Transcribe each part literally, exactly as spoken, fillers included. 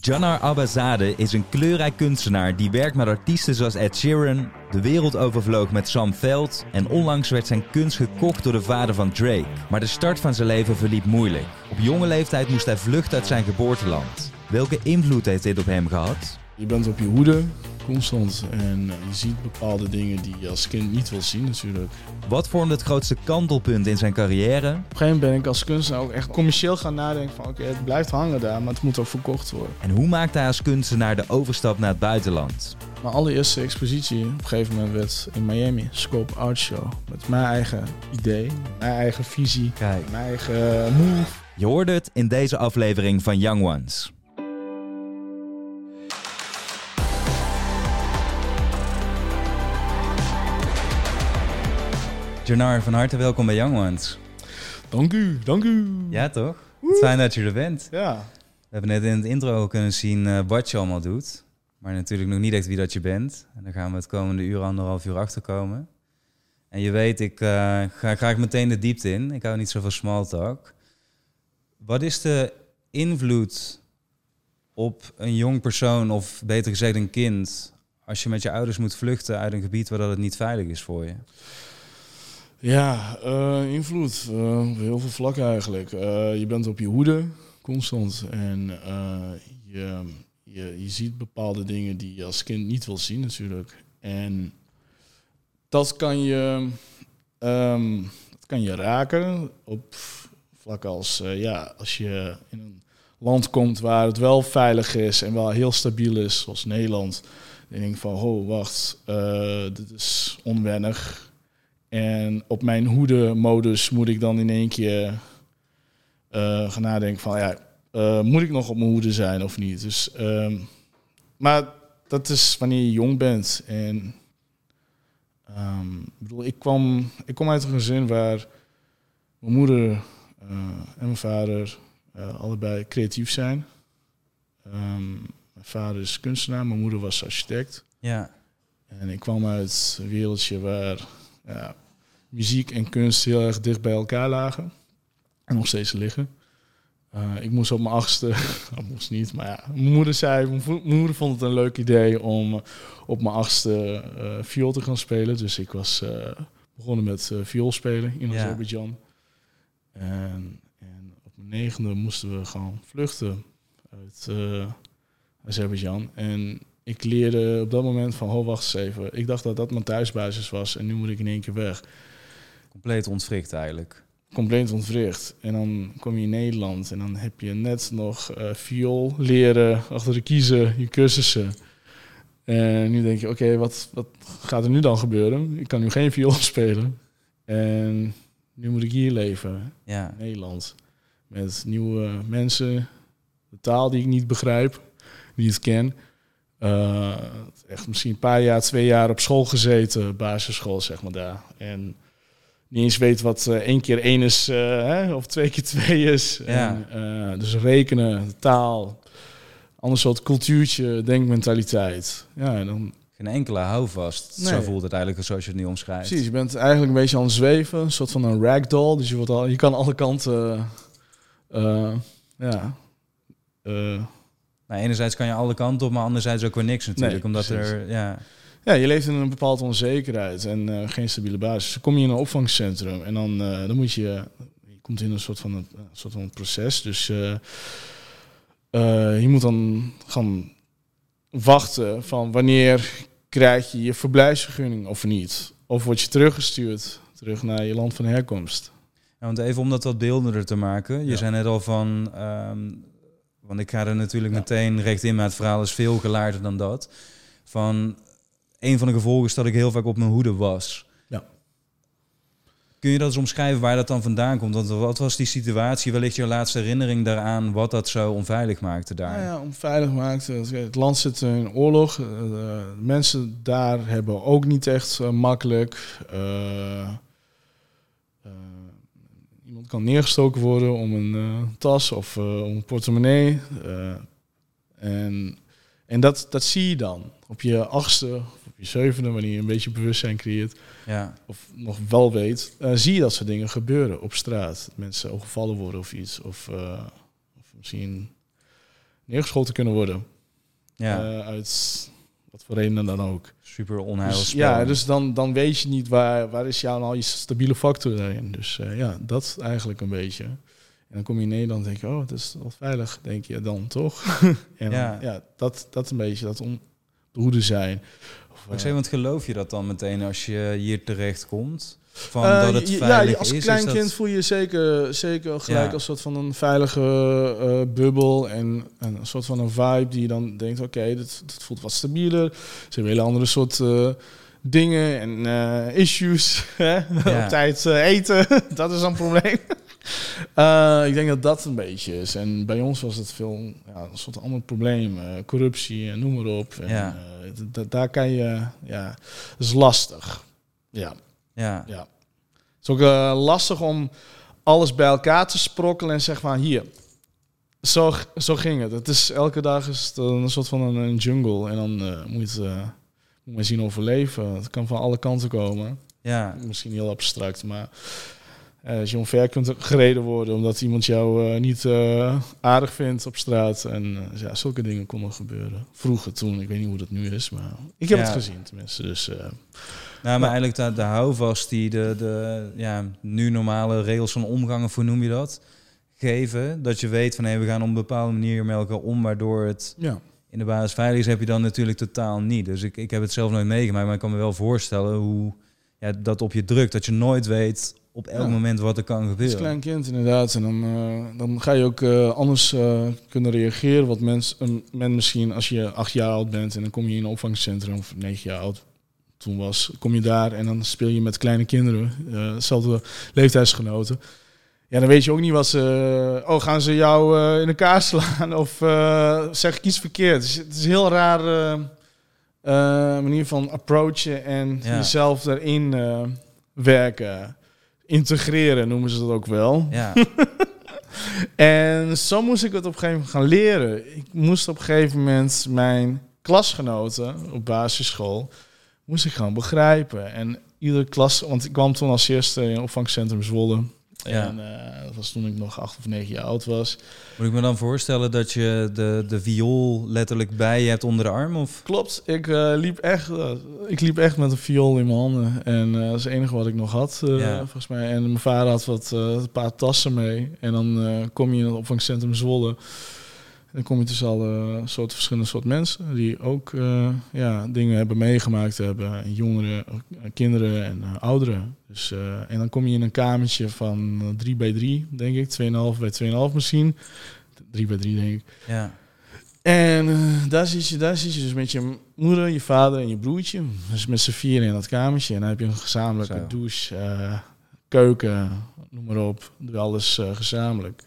Dzanar Abbas-Zade is een kleurrijk kunstenaar die werkt met artiesten zoals Ed Sheeran, de wereld overvloog met Sam Feldt en onlangs werd zijn kunst gekocht door de vader van Drake. Maar de start van zijn leven verliep moeilijk. Op jonge leeftijd moest hij vluchten uit zijn geboorteland. Welke invloed heeft dit op hem gehad? Je bent op je hoede, constant, en je ziet bepaalde dingen die je als kind niet wil zien natuurlijk. Wat vormde het grootste kantelpunt in zijn carrière? Op een gegeven moment ben ik als kunstenaar ook echt commercieel gaan nadenken van oké, okay, het blijft hangen daar, maar het moet ook verkocht worden. En hoe maakte hij als kunstenaar de overstap naar het buitenland? Mijn allereerste expositie op een gegeven moment werd in Miami, Scope Art Show. Met mijn eigen idee, mijn eigen visie, Kijk. mijn eigen move. Je hoorde het in deze aflevering van Young Ones. Dzanar, van harte welkom bij Young Ones. Dank u, dank u. Ja toch? Woe. Fijn dat je er bent. Ja. We hebben net in het intro al kunnen zien uh, wat je allemaal doet. Maar natuurlijk nog niet echt wie dat je bent. En daar gaan we het komende uur, anderhalf uur achter komen. En je weet, ik uh, ga graag meteen de diepte in. Ik hou niet zoveel small talk. Wat is de invloed op een jong persoon, of beter gezegd een kind, als je met je ouders moet vluchten uit een gebied waar dat het niet veilig is voor je? Ja, uh, invloed. Uh, op heel veel vlakken eigenlijk. Uh, je bent op je hoede, constant. En uh, je, je, je ziet bepaalde dingen die je als kind niet wil zien natuurlijk. En dat kan je, um, dat kan je raken op vlakken als... Uh, ja, als je in een land komt waar het wel veilig is en wel heel stabiel is, zoals Nederland. Dan denk ik van, oh, wacht, uh, dit is onwennig. En op mijn hoede-modus moet ik dan in één keer uh, gaan nadenken van... ja, uh, moet ik nog op mijn hoede zijn of niet? Dus, uh, maar dat is wanneer je jong bent. En um, bedoel, ik, kwam, ik kom uit een gezin waar mijn moeder uh, en mijn vader uh, allebei creatief zijn. Um, mijn vader is kunstenaar, mijn moeder was architect. Ja. En ik kwam uit een wereldje waar... ja, muziek en kunst heel erg dicht bij elkaar lagen. En nog steeds liggen. Uh, ik moest op mijn achtste... dat moest niet, maar ja. Mijn moeder zei... Mijn moeder vond het een leuk idee om op mijn achtste uh, viool te gaan spelen. Dus ik was uh, begonnen met uh, viool spelen in Azerbeidzjan. Ja. En, en op mijn negende moesten we gewoon vluchten uit uh, Azerbeidzjan. En... ik leerde op dat moment van, oh, wacht eens even. Ik dacht dat dat mijn thuisbasis was en nu moet ik in één keer weg. Compleet ontwricht eigenlijk. Compleet ontwricht. En dan kom je in Nederland en dan heb je net nog uh, viool leren, achter de kiezen, je cursussen. En nu denk je, oké, okay, wat, wat gaat er nu dan gebeuren? Ik kan nu geen viool spelen. En nu moet ik hier leven, ja. In Nederland. Met nieuwe mensen, de taal die ik niet begrijp, niet ken... Uh, echt misschien een paar jaar, twee jaar op school gezeten, basisschool zeg maar daar. En niet eens weet wat uh, één keer één is uh, hè, of twee keer twee is. Ja. En, uh, dus rekenen, taal, anders soort cultuurtje, denkmentaliteit. Ja, en dan... geen enkele houvast, nee. Zo voelt het eigenlijk zoals je het nu omschrijft. Precies, je bent eigenlijk een beetje aan het zweven, een soort van een ragdoll. Dus je, wordt al, je kan alle kanten... Uh, ja... Uh, Nou, enerzijds kan je alle kanten op, maar anderzijds ook weer niks natuurlijk. Nee, omdat er, ja. ja, je leeft in een bepaalde onzekerheid en uh, geen stabiele basis. Dan kom je in een opvangcentrum en dan, uh, dan moet je... je komt in een soort van, een, een soort van proces. Dus uh, uh, je moet dan gaan wachten van wanneer krijg je je verblijfsvergunning of niet. Of word je teruggestuurd, terug naar je land van herkomst. Ja, want even om dat wat beeldender te maken. Je ja. zei net al van... Um, want ik ga er natuurlijk ja. meteen recht in, maar het verhaal is veel gelaarder dan dat. Van een van de gevolgen is dat ik heel vaak op mijn hoede was. Ja. Kun je dat eens omschrijven waar dat dan vandaan komt? Want wat was die situatie? Wellicht je laatste herinnering daaraan, wat dat zo onveilig maakte daar? Nou ja, onveilig maakte. Het land zit in oorlog. De mensen daar hebben ook niet echt makkelijk. Uh, uh, Iemand kan neergestoken worden om een uh, tas of uh, om een portemonnee. Uh, en en dat, dat zie je dan. Op je achtste of op je zevende, wanneer je een beetje bewustzijn creëert. Ja. Of nog wel weet, uh, zie je dat soort dingen gebeuren op straat. Dat mensen overvallen worden of iets. Of, uh, of misschien neergeschoten kunnen worden. Ja. Uh, uit wat voor redenen dan ook. Super onheilspel. Dus, ja, dus dan, dan weet je niet waar, waar is jou al je stabiele factor daarin. Dus uh, ja, dat eigenlijk een beetje. En dan kom je in Nederland en denk je, oh, het is wel veilig, denk je dan toch? en ja, dan, ja dat, dat een beetje, dat om de hoede zijn. Of, ik zei, want geloof je dat dan meteen als je hier terecht komt? Van uh, dat het veilig ja, als is, klein is kind dat... voel je, je zeker, zeker gelijk ja. als soort van een veilige uh, bubbel en, en een soort van een vibe die je dan denkt, oké, okay, dit, dit voelt wat stabieler. Ze hebben hele andere soort uh, dingen en uh, issues. Hè? Ja. Op tijd uh, eten, dat is een probleem. Uh, ik denk dat dat een beetje is. En bij ons was het veel ja, een soort ander probleem. Uh, corruptie en noem maar op. En, ja. uh, d- d- daar kan je... Ja, dat is lastig. Ja. Ja. ja. Het is ook uh, lastig om alles bij elkaar te sprokkelen en zeg maar hier. Zo, zo ging het. Het is, elke dag is het een soort van een, een jungle. En dan uh, moet je het uh, moet maar zien overleven. Het kan van alle kanten komen. Ja. Misschien heel abstract, maar... Uh, als je omver kunt gereden worden omdat iemand jou uh, niet uh, aardig vindt op straat. En uh, ja, zulke dingen konden gebeuren. Vroeger toen, ik weet niet hoe dat nu is, maar ik heb ja. het gezien tenminste. Dus, uh, nou, maar, maar eigenlijk de, de houvast die de, de ja, nu normale regels van omgang, of hoe noem je dat, geven. Dat je weet van hé, hey, we gaan op een bepaalde manier met elkaar om, waardoor het ja. in de basis veilig is, heb je dan natuurlijk totaal niet. Dus ik, ik heb het zelf nooit meegemaakt, maar ik kan me wel voorstellen hoe ja, dat op je drukt. Dat je nooit weet... op elk ja. moment wat er kan gebeuren. Als klein kind inderdaad. En dan, uh, dan ga je ook uh, anders uh, kunnen reageren. Wat mens, een, men misschien als je acht jaar oud bent... en dan kom je in een opvangcentrum of negen jaar oud toen was... kom je daar en dan speel je met kleine kinderen. Uh, dezelfde leeftijdsgenoten. Ja, dan weet je ook niet wat ze... Oh, gaan ze jou uh, in elkaar slaan? Of uh, zeg ik iets verkeerd? Dus het is een heel raar uh, uh, manier van approachen... en ja. jezelf daarin uh, werken... Integreren noemen ze dat ook wel. Ja. En zo moest ik het op een gegeven moment gaan leren. Ik moest op een gegeven moment mijn klasgenoten op basisschool... moest ik gaan begrijpen. En iedere klas... Want ik kwam toen als eerste in opvangcentrum Zwolle. Ja. En uh, dat was toen ik nog acht of negen jaar oud was. Moet ik me dan voorstellen dat je de, de viool letterlijk bij je hebt onder de arm? Of? Klopt, ik, uh, liep echt, uh, ik liep echt met een viool in mijn handen. En uh, dat is het enige wat ik nog had, uh, ja. volgens mij. En mijn vader had wat, uh, een paar tassen mee. En dan uh, kom je in het opvangcentrum Zwolle. En dan kom je tussen alle soorten verschillende soort mensen... die ook uh, ja, dingen hebben meegemaakt hebben. Jongeren, kinderen en uh, ouderen. Dus, uh, en dan kom je in een kamertje van drie bij drie, denk ik. twee komma vijf bij twee komma vijf misschien. drie bij drie, denk ik. Ja. En uh, daar, zit je, daar zit je dus met je moeder, je vader en je broertje. Dus met z'n vieren in dat kamertje. En dan heb je een gezamenlijke Zo. douche, uh, keuken, noem maar op. Alles uh, gezamenlijk.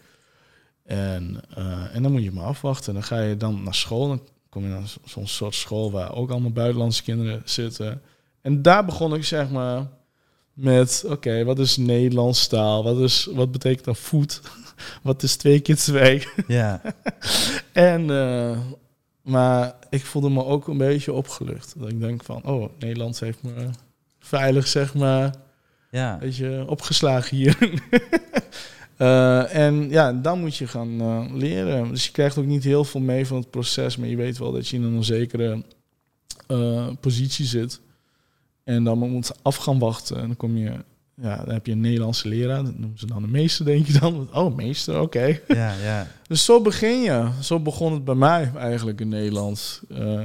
En, uh, en dan moet je maar afwachten. En dan ga je dan naar school. Dan kom je naar zo'n soort school waar ook allemaal buitenlandse kinderen zitten. En daar begon ik zeg maar met... Oké, okay, wat is Nederlands taal? Wat, is, wat betekent dan voet? Wat is twee keer twee? Ja. en, uh, maar ik voelde me ook een beetje opgelucht. Dat ik denk van... Oh, Nederland heeft me veilig zeg maar... Ja. Weet je, opgeslagen hier. Uh, en ja, dan moet je gaan uh, leren. Dus je krijgt ook niet heel veel mee van het proces. Maar je weet wel dat je in een onzekere uh, positie zit. En dan moet je af gaan wachten. En dan kom je... Ja, dan heb je een Nederlandse leraar. Dat noemen ze dan de meester, denk je dan. Oh, meester, oké. Okay. Ja, ja. Dus zo begin je. Zo begon het bij mij eigenlijk in Nederland. Uh,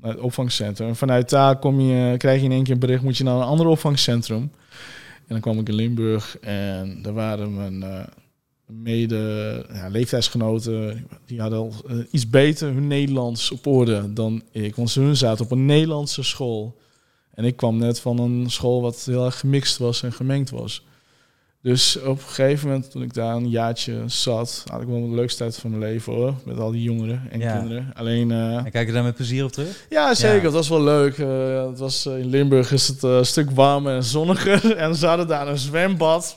het opvangcentrum. En vanuit daar kom je, krijg je in één keer een bericht... moet je naar een ander opvangcentrum... En dan kwam ik in Limburg en daar waren mijn uh, mede ja, leeftijdsgenoten... die hadden al uh, iets beter hun Nederlands op orde dan ik. Want ze zaten op een Nederlandse school. En ik kwam net van een school wat heel erg gemixt was en gemengd was. Dus op een gegeven moment, toen ik daar een jaartje zat... had ik wel de leukste tijd van mijn leven, hoor. Met al die jongeren en ja. kinderen. Alleen, uh... en kijk je daar met plezier op terug? Ja, zeker. Ja. Dat was wel leuk. Uh, het was, uh, in Limburg is het uh, een stuk warmer en zonniger. En ze hadden daar een zwembad.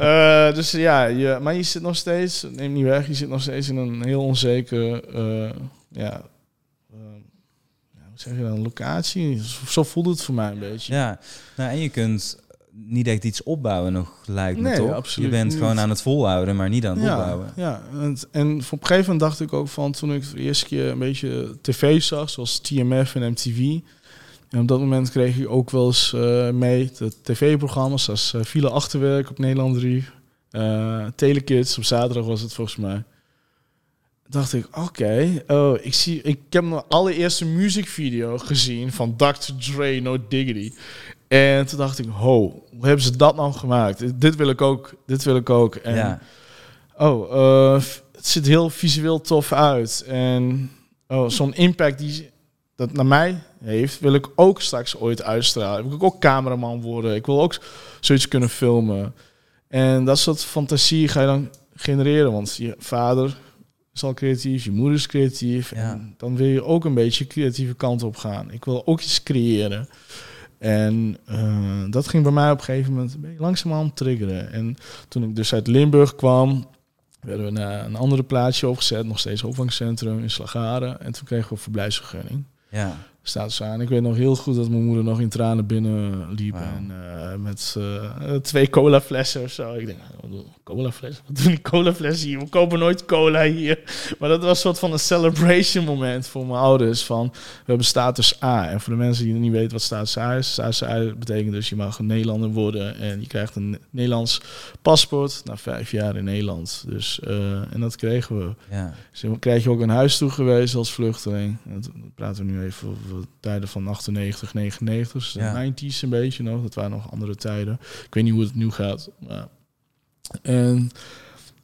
uh, dus ja, je, maar je zit nog steeds... Neem niet weg, je zit nog steeds in een heel onzeker... Uh, ja, uh, hoe zeg je dat, locatie. Zo voelde het voor mij een beetje. Ja, nou, en je kunt... niet echt iets opbouwen nog, lijkt me, nee, toch? Absoluut je bent niet. Gewoon aan het volhouden, maar niet aan het ja, opbouwen. Ja, en, en voor op een gegeven moment dacht ik ook van... toen ik de eerste keer een beetje tv zag, zoals T M F en M T V... en op dat moment kreeg ik ook wel eens uh, mee de tv-programma's... als uh, File Achterwerk op Nederland drie, uh, Telekids, op zaterdag was het volgens mij... dacht ik, oké, okay, oh, ik zie, ik heb mijn allereerste muziekvideo gezien van doctor Dre, No Diggity. En toen dacht ik, ho, hoe hebben ze dat nou gemaakt? Dit wil ik ook, dit wil ik ook. En ja. Oh, uh, het ziet heel visueel tof uit. En oh, zo'n impact die dat naar mij heeft, wil ik ook straks ooit uitstralen. Ik wil ook cameraman worden. Ik wil ook zoiets kunnen filmen. En dat soort fantasie ga je dan genereren, want je vader... is al creatief, je moeder is creatief. Ja. En dan wil je ook een beetje creatieve kant op gaan. Ik wil ook iets creëren. En uh, dat ging bij mij op een gegeven moment langzaamaan triggeren. En toen ik dus uit Limburg kwam, werden we naar een andere plaatsje opgezet. Nog steeds opvangcentrum in Slagharen. En toen kregen we verblijfsvergunning. Ja. Status aan. Ik weet nog heel goed dat mijn moeder nog in tranen binnen liep. Wow. En uh, met uh, twee cola flessen of zo. Ik denk, cola fles? Wat doen die cola flessen hier? We kopen nooit cola hier. Maar dat was een soort van een celebration moment voor mijn ouders. Van, we hebben status A. En voor de mensen die niet weten wat status A is. Status A betekent dus je mag een Nederlander worden. En je krijgt een Nederlands paspoort na vijf jaar in Nederland. Dus, uh, en dat kregen we. Ja. Dus dan krijg je ook een huis toegewezen als vluchteling. Dat praten we nu even over. Tijden van achtennegentig, negenennegentig, dus ja. de negentiger jaren een beetje nog. Dat waren nog andere tijden. Ik weet niet hoe het nu gaat. Maar. En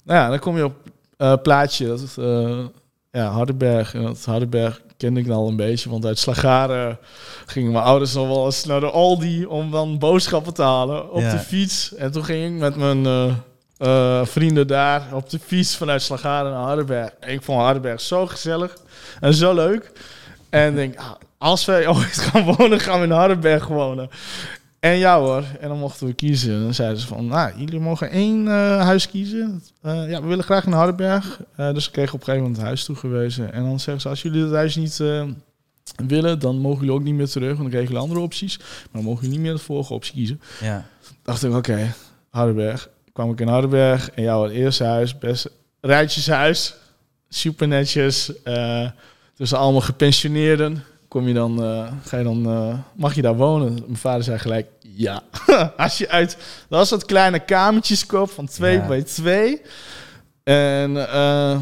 nou ja, dan kom je op uh, plaatje. Dat is, uh, ja, Hardenberg. En dat Hardenberg kende ik al een beetje, want uit Slagharen gingen mijn ouders nog wel eens naar de Aldi om dan boodschappen te halen op ja. de fiets. En toen ging ik met mijn uh, uh, vrienden daar op de fiets vanuit Slagharen naar Hardenberg. En ik vond Hardenberg zo gezellig en zo leuk. En denk, als wij ooit gaan wonen, gaan we in Hardenberg wonen. En ja hoor, en dan mochten we kiezen. En dan zeiden ze van, nou, jullie mogen één uh, huis kiezen. Uh, ja, we willen graag in Hardenberg. Uh, dus ik kreeg op een gegeven moment het huis toegewezen. En dan zeggen ze, als jullie dat huis niet uh, willen, dan mogen jullie ook niet meer terug. Want dan krijgen jullie andere opties. Maar dan mogen jullie niet meer de volgende optie kiezen. Ja. Dacht ik, oké, okay, Hardenberg. Kwam ik in Hardenberg. En ja hoor, het eerste huis, best rijtjeshuis. Super netjes. Uh, Tussen allemaal gepensioneerden, kom je dan, uh, ga je dan, uh, mag je daar wonen? Mijn vader zei gelijk, ja. Als je uit, dat was dat kleine kamertjes koopt van twee ja. bij twee. En uh,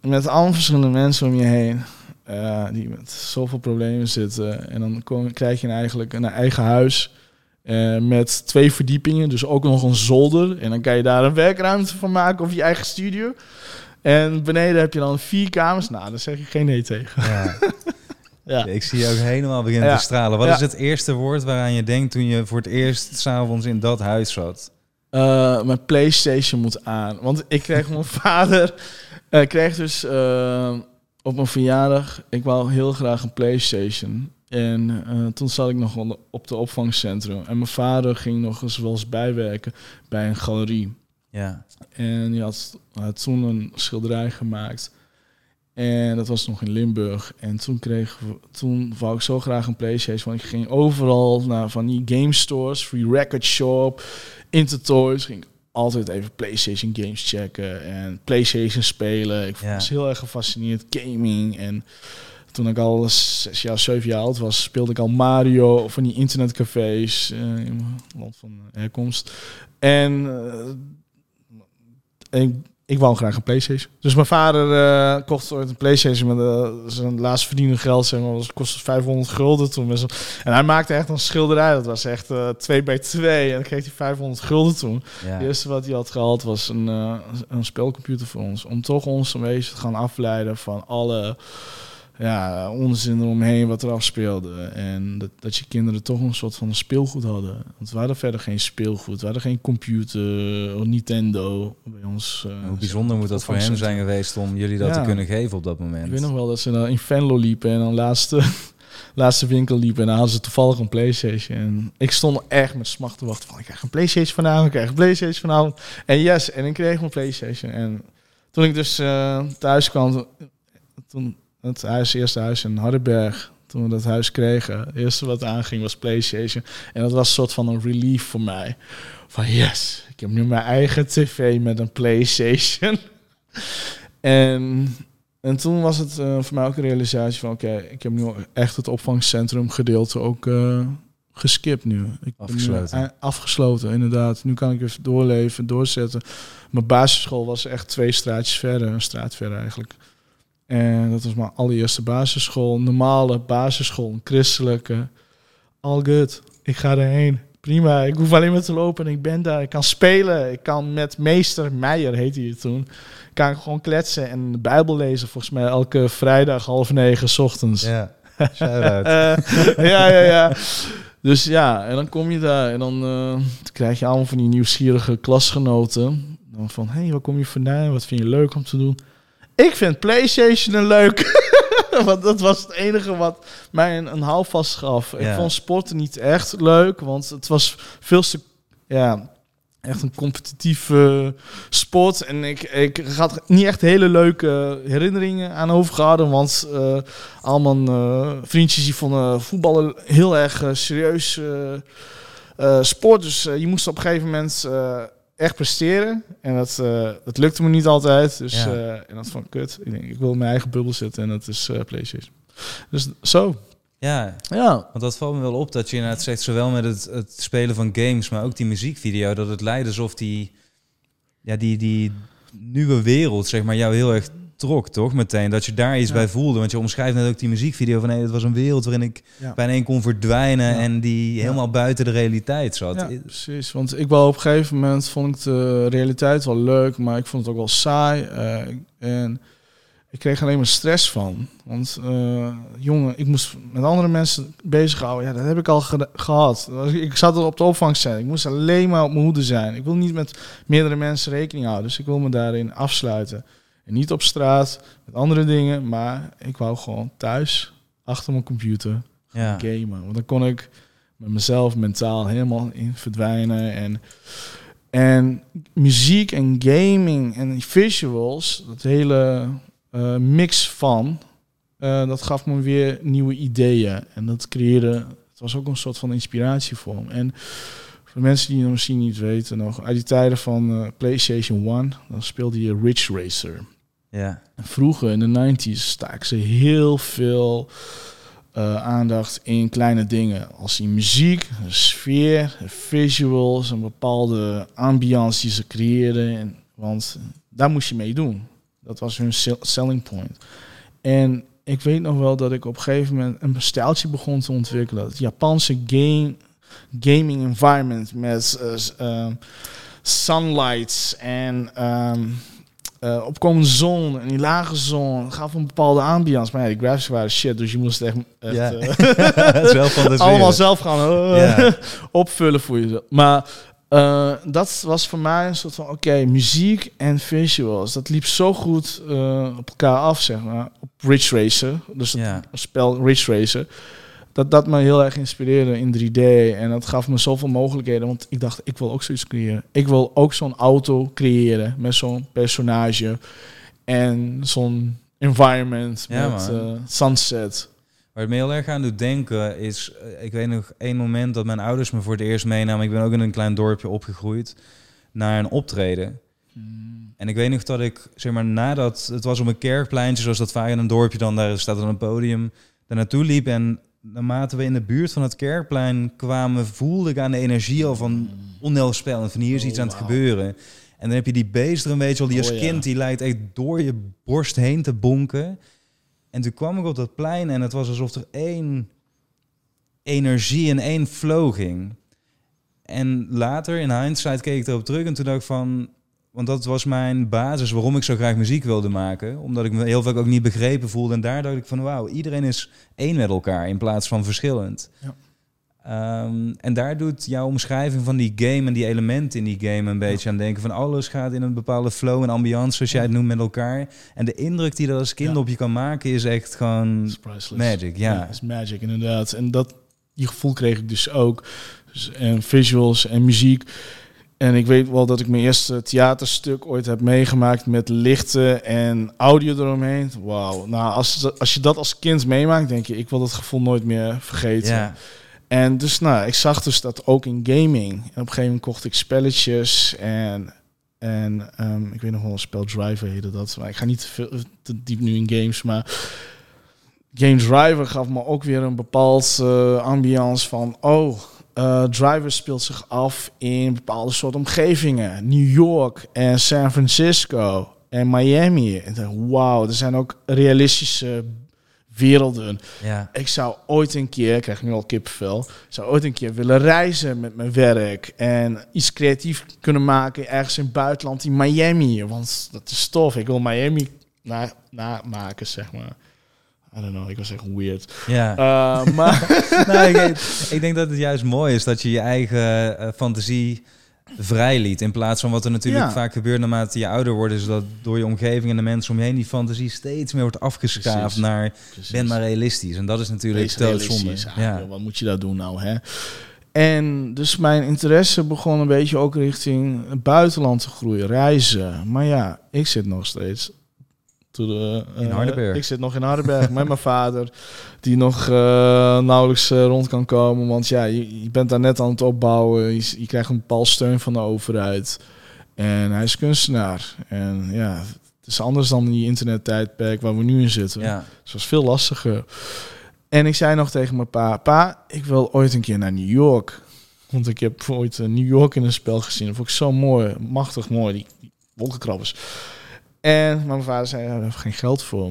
met allemaal verschillende mensen om je heen. Uh, die met zoveel problemen zitten. En dan kom, krijg je eigenlijk een eigen huis. Uh, met twee verdiepingen, dus ook nog een zolder. En dan kan je daar een werkruimte van maken of je eigen studio. En beneden heb je dan vier kamers. Nou, daar zeg je geen nee tegen. Ja. ja. Ik zie je ook helemaal beginnen ja. te stralen. Wat ja. is het eerste woord waaraan je denkt toen je voor het eerst 's avonds in dat huis zat? Uh, mijn PlayStation moet aan. Want ik kreeg mijn vader... Uh, kreeg dus uh, op mijn verjaardag... Ik wou heel graag een PlayStation. En uh, toen zat ik nog op de opvangcentrum. En mijn vader ging nog eens wel eens bijwerken bij een galerie. Ja. En die had, had toen een schilderij gemaakt. En dat was nog in Limburg. En toen kreeg toen wou ik zo graag een PlayStation. Want ik ging overal naar van die game stores, Free Record Shop, Intertoys. Ging ik altijd even PlayStation games checken en PlayStation spelen. Ik ja. was heel erg gefascineerd. Gaming. En toen ik al zes jaar, zeven jaar oud was, speelde ik al Mario of van die internetcafés uh, in mijn land van herkomst. En... Uh, Ik, ik wou graag een PlayStation. Dus mijn vader uh, kocht ooit een PlayStation met uh, zijn laatst verdiende geld. Zeg maar, dat kostte vijfhonderd gulden toen. En hij maakte echt een schilderij. Dat was echt uh, twee bij twee. En dan kreeg hij vijfhonderd gulden toen. Ja. Het eerste wat hij had gehaald was een, uh, een spelcomputer voor ons. Om toch ons een beetje te gaan afleiden van alle ja, onzin eromheen wat er afspeelde. En dat, dat je kinderen toch een soort van speelgoed hadden. Want we hadden verder geen speelgoed. We hadden geen computer of Nintendo bij ons. Uh, Hoe bijzonder moet dat voor hem zijn geweest om jullie dat ja. te kunnen geven op dat moment. Ik weet nog wel dat ze dan in Venlo liepen en dan laatste... laatste winkel liepen en dan hadden ze toevallig een PlayStation. En ik stond echt met smacht te wachten van... ik krijg een PlayStation vanavond, ik krijg een PlayStation vanavond. En yes, en ik kreeg mijn PlayStation. En toen ik dus uh, thuis kwam... toen het huis, eerste huis in Hardenberg. toen we dat huis kregen. Het eerste wat aanging was PlayStation. En dat was een soort van een relief voor mij. Van yes, ik heb nu mijn eigen tv met een PlayStation. en, en toen was het uh, voor mij ook een realisatie van... oké, okay, ik heb nu echt het opvangcentrum gedeelte ook uh, geskipt nu. Ik afgesloten. Nu, uh, afgesloten, inderdaad. Nu kan ik even doorleven, doorzetten. Mijn basisschool was echt twee straatjes verder. Een straat verder eigenlijk. En dat was mijn allereerste basisschool. Normale basisschool, een christelijke. All good. Ik ga erheen. Prima. Ik hoef alleen maar te lopen. Ik ben daar. Ik kan spelen. Ik kan met meester Meijer, heette hij toen. Kan ik gewoon kletsen en de Bijbel lezen. Volgens mij elke vrijdag half negen 's ochtends. Ja, shout-out. uh, ja, ja, ja. Dus ja, en dan kom je daar. En dan uh, krijg je allemaal van die nieuwsgierige klasgenoten. Dan van, hé, hey, waar kom je vandaan? Wat vind je leuk om te doen? Ik vind PlayStation een leuk. Want dat was het enige wat mij een, een houvast gaf. Ja. Ik vond sporten niet echt leuk. Want het was veel te... Ja, echt een competitieve sport. En ik, ik had niet echt hele leuke herinneringen aan overgehouden. Want uh, al mijn uh, vriendjes die vonden voetballen heel erg uh, serieus uh, uh, sport. Dus uh, je moest op een gegeven moment... Uh, echt presteren. En dat, uh, dat lukte me niet altijd. Dus, ja. uh, en dat vond ik kut. Ik denk, ik wil mijn eigen bubbel zitten. En dat is uh, PlayStation. Dus zo. Ja. ja, want dat valt me wel op. Dat je inderdaad zegt, zowel met het, het spelen van games... maar ook die muziekvideo, dat het lijkt alsof die... ja, die, die nieuwe wereld, zeg maar, jou heel erg trok, toch? Meteen, dat je daar iets ja. bij voelde. Want je omschrijft net ook die muziekvideo van... hé, dat was een wereld waarin ik ja. bijna in kon verdwijnen... Ja. en die ja. helemaal buiten de realiteit zat. Ja, precies. Want ik wou op een gegeven moment... vond ik de realiteit wel leuk... maar ik vond het ook wel saai. Uh, en ik kreeg alleen maar stress van. Want uh, jongen, ik moest met andere mensen bezighouden. Ja, dat heb ik al ge- gehad. Ik zat er op de opvangcentrum. Ik moest alleen maar op mijn hoede zijn. Ik wil niet met meerdere mensen rekening houden. Dus ik wil me daarin afsluiten... En niet op straat, met andere dingen. Maar ik wou gewoon thuis, achter mijn computer, ja. gamen. Want dan kon ik met mezelf mentaal helemaal in verdwijnen. En, en muziek en gaming en visuals, dat hele uh, mix van... Uh, dat gaf me weer nieuwe ideeën. En dat creëerde... Het was ook een soort van inspiratie voor me. En... Voor mensen die het misschien niet weten nog, uit die tijden van uh, PlayStation één, dan speelde je Ridge Racer. Ja. En vroeger in de negentiger jaren staken ze heel veel uh, aandacht in kleine dingen. Als in muziek, een sfeer, een visuals, een bepaalde ambiance die ze creëerden. En, want daar moest je mee doen. Dat was hun selling point. En ik weet nog wel dat ik op een gegeven moment een stijltje begon te ontwikkelen. Het Japanse game... gaming environment met uh, uh, sunlights en um, uh, opkomende zon en die lage zon gaf een bepaalde ambiance. Maar ja, die graphics waren shit, dus je moest echt, echt ja. uh, zelf van allemaal zelf gaan uh, ja. opvullen voor jezelf. Maar uh, dat was voor mij een soort van oké, okay, muziek en visuals. Dat liep zo goed uh, op elkaar af, zeg maar. Op Ridge Racer, dus het ja. spel Ridge Racer. Dat dat me heel erg inspireerde in drie D. En dat gaf me zoveel mogelijkheden. Want ik dacht, ik wil ook zoiets creëren. Ik wil ook zo'n auto creëren. Met zo'n personage. En zo'n environment. Ja, met uh, sunset. Waar het me heel erg aan doet denken is... Ik weet nog één moment dat mijn ouders me voor het eerst meenamen. Ik ben ook in een klein dorpje opgegroeid. Naar een optreden. Hmm. En ik weet nog dat ik, zeg maar, nadat... Het was op een kerkpleintje, zoals dat vaak in een dorpje dan. Daar staat dan een podium. Daar naartoe liep en... Naarmate we in de buurt van het kerkplein kwamen, voelde ik aan de energie al van onheilspellend. Van hier is iets oh, aan het wow. gebeuren. En dan heb je die beest er een beetje al, die oh, als kind, ja. die lijkt echt door je borst heen te bonken. En toen kwam ik op dat plein en het was alsof er één energie en één flow ging. En later, in hindsight, keek ik erop terug en toen dacht ik van... Want dat was mijn basis waarom ik zo graag muziek wilde maken. Omdat ik me heel vaak ook niet begrepen voelde. En daar dacht ik van, wauw, iedereen is één met elkaar in plaats van verschillend. Ja. Um, en daar doet jouw omschrijving van die game en die elementen in die game een beetje ja. aan denken. Van alles gaat in een bepaalde flow en ambiance, zoals jij het noemt, met elkaar. En de indruk die dat als kind ja. op je kan maken is echt gewoon magic. Ja, ja, is magic inderdaad. En dat die gevoel kreeg ik dus ook. Dus, en visuals en muziek. En ik weet wel dat ik mijn eerste theaterstuk ooit heb meegemaakt met lichten en audio eromheen. Wauw. Nou, als, als je dat als kind meemaakt, denk je, ik wil dat gevoel nooit meer vergeten. Yeah. En dus, nou, ik zag dus dat ook in gaming. En op een gegeven moment kocht ik spelletjes en... En um, ik weet nog wel een spel, Driver heette dat. Maar ik ga niet te, veel, te diep nu in games, maar... Game Driver gaf me ook weer een bepaald uh, ambiance van... Oh, uh, Driver speelt zich af in bepaalde soort omgevingen. New York en San Francisco en Miami. En ik dacht, wauw, er zijn ook realistische werelden. Ja. Ik zou ooit een keer, ik krijg nu al kipvel, zou ooit een keer willen reizen met mijn werk en iets creatief kunnen maken ergens in het buitenland in Miami, want dat is tof. Ik wil Miami na- namaken, zeg maar. I don't know, ik was echt weird. Ja. Uh, maar nou, ik, ik denk dat het juist mooi is dat je je eigen uh, fantasie vrij liet, in plaats van wat er natuurlijk ja. vaak gebeurt naarmate je ouder wordt, is dat door je omgeving en de mensen om je heen die fantasie steeds meer wordt afgeschaafd. Precies. Naar Precies. ben maar realistisch. En dat is natuurlijk doodzonde. Ja. Wat moet je daar doen nou, hè? En dus mijn interesse begon een beetje ook richting het buitenland te groeien, reizen. Maar ja, ik zit nog steeds to the, uh, in Hardenberg. Ik zit nog in Hardenberg met mijn vader, die nog uh, nauwelijks uh, rond kan komen. Want ja, je, je bent daar net aan het opbouwen. Je, je krijgt een bepaald steun van de overheid. En hij is kunstenaar. En ja, het is anders dan die internettijdperk waar we nu in zitten. Ja. Dus het was veel lastiger. En ik zei nog tegen mijn pa, pa, ik wil ooit een keer naar New York. Want ik heb ooit New York in een spel gezien. Dat vond ik zo mooi, machtig mooi, die, die wolkenkrabbers. En maar mijn vader zei, ja, daar heb ik geen geld voor.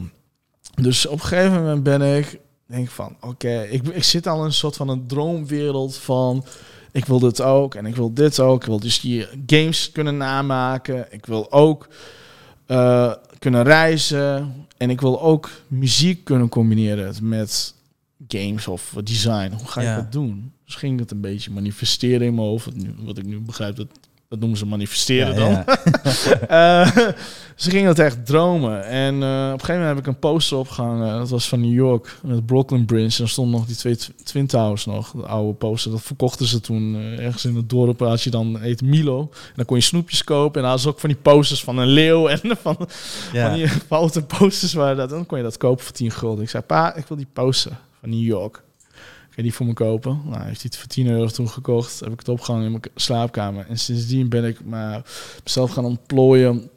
Dus op een gegeven moment ben ik, denk van, oké, okay, ik, ik zit al in een soort van een droomwereld van, ik wil dit ook en ik wil dit ook. Ik wil dus die games kunnen namaken. Ik wil ook uh, kunnen reizen. En ik wil ook muziek kunnen combineren met games of design. Hoe ga ik ja. dat doen? Dus ging het een beetje manifesteren in mijn hoofd, wat ik nu begrijp dat... Dat noemen ze manifesteren ja, dan. Ja. uh, ze gingen dat echt dromen. En uh, op een gegeven moment heb ik een poster opgehangen. Dat was van New York, met Brooklyn Bridge. En dan stonden nog die twee tw- Twin Towers nog. De oude poster. Dat verkochten ze toen uh, ergens in het dorp. Had je dan heet Milo. En dan kon je snoepjes kopen. En dan hadden ze ook van die posters van een leeuw. En van, ja. van die foute posters. Waar dat, dan kon je dat kopen voor tien gulden. Ik zei, pa, ik wil die poster van New York. Kan je die voor me kopen? Nou, hij heeft die voor tien euro toen gekocht. Heb ik het opgehangen in mijn slaapkamer. En sindsdien ben ik maar mezelf gaan ontplooien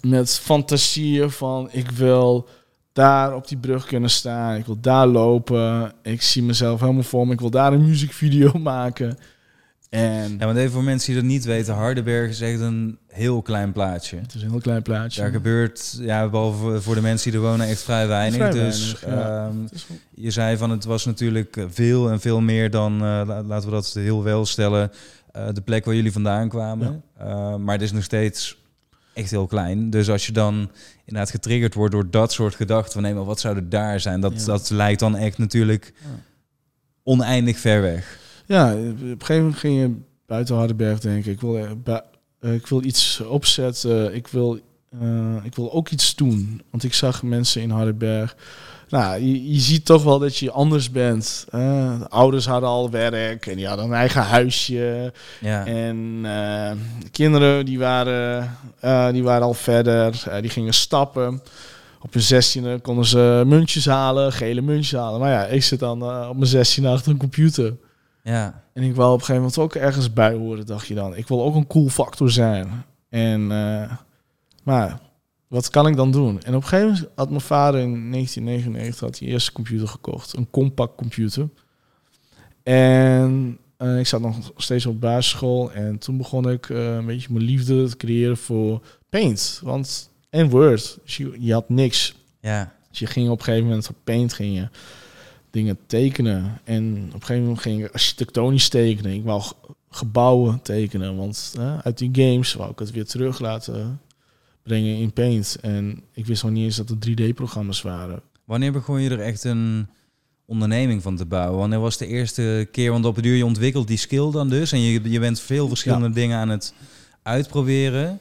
met fantasieën van... ik wil daar op die brug kunnen staan. Ik wil daar lopen. Ik zie mezelf helemaal voor me. Ik wil daar een muziekvideo maken. En ja, want even voor mensen die dat niet weten, Hardenberg is echt een heel klein plaatsje. Het is een heel klein plaatsje. Daar gebeurt, ja, behalve voor de mensen die er wonen, echt vrij weinig. Vrij weinig dus ja. um, je zei van, het was natuurlijk veel en veel meer dan, uh, laten we dat heel wel stellen, uh, de plek waar jullie vandaan kwamen. Ja. Uh, maar het is nog steeds echt heel klein. Dus als je dan inderdaad getriggerd wordt door dat soort gedachten, van nee, maar wat zou er daar zijn? Dat, ja. dat lijkt dan echt natuurlijk ja. oneindig ver weg. Ja, op een gegeven moment ging je buiten Hardenberg denken. Ik wil, ik wil iets opzetten. Ik wil, uh, ik wil ook iets doen. Want ik zag mensen in Hardenberg. Nou, je, je ziet toch wel dat je anders bent. Uh, de ouders hadden al werk en die hadden een eigen huisje. Ja. En uh, de kinderen die waren, uh, die waren al verder. Uh, die gingen stappen. Op hun zestiende konden ze muntjes halen, gele muntjes halen. Maar ja, ik zit dan uh, op mijn zestiende achter een computer. Ja. En ik wil op een gegeven moment ook ergens bij horen, dacht je dan. Ik wil ook een cool factor zijn. En, uh, maar wat kan ik dan doen? En op een gegeven moment had mijn vader in negentien negenennegentig had die eerste computer gekocht. Een compact computer. En uh, ik zat nog steeds op basisschool. En toen begon ik uh, een beetje mijn liefde te creëren voor Paint. Want, en Word. Dus je, je had niks. Ja. Dus je ging op een gegeven moment op Paint ging je dingen tekenen. En op een gegeven moment ging ik architectonisch tekenen. Ik wou g- gebouwen tekenen. Want eh, uit die games wou ik het weer terug laten brengen in Paint. En ik wist nog niet eens dat er drie D-programma's waren. Wanneer begon je er echt een onderneming van te bouwen? Wanneer was de eerste keer? Want op het duur je ontwikkelt die skill dan dus. En je, je bent veel verschillende ja. dingen aan het uitproberen.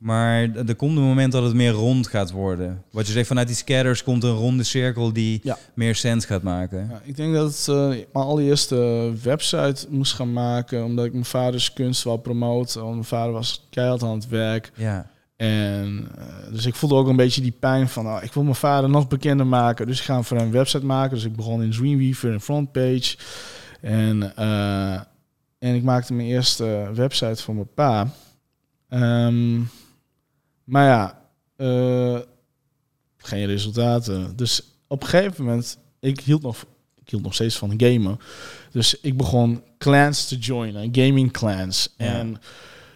Maar er komt een moment dat het meer rond gaat worden. Wat je zegt, vanuit die scatters komt een ronde cirkel die ja. meer sens gaat maken. Ja, ik denk dat uh, mijn allereerste website moest gaan maken, omdat ik mijn vaders kunst wel promoot. Want mijn vader was keihard aan het werk. Ja. En uh, dus ik voelde ook een beetje die pijn van, oh, ik wil mijn vader nog bekender maken. Dus ik ga voor een website maken. Dus ik begon in Dreamweaver en Frontpage. En, uh, en ik maakte mijn eerste website voor mijn pa. Um, Maar ja, uh, geen resultaten. Dus op een gegeven moment, ik hield nog, ik hield nog steeds van gamen. Dus ik begon clans te joinen, gaming clans. Ja. En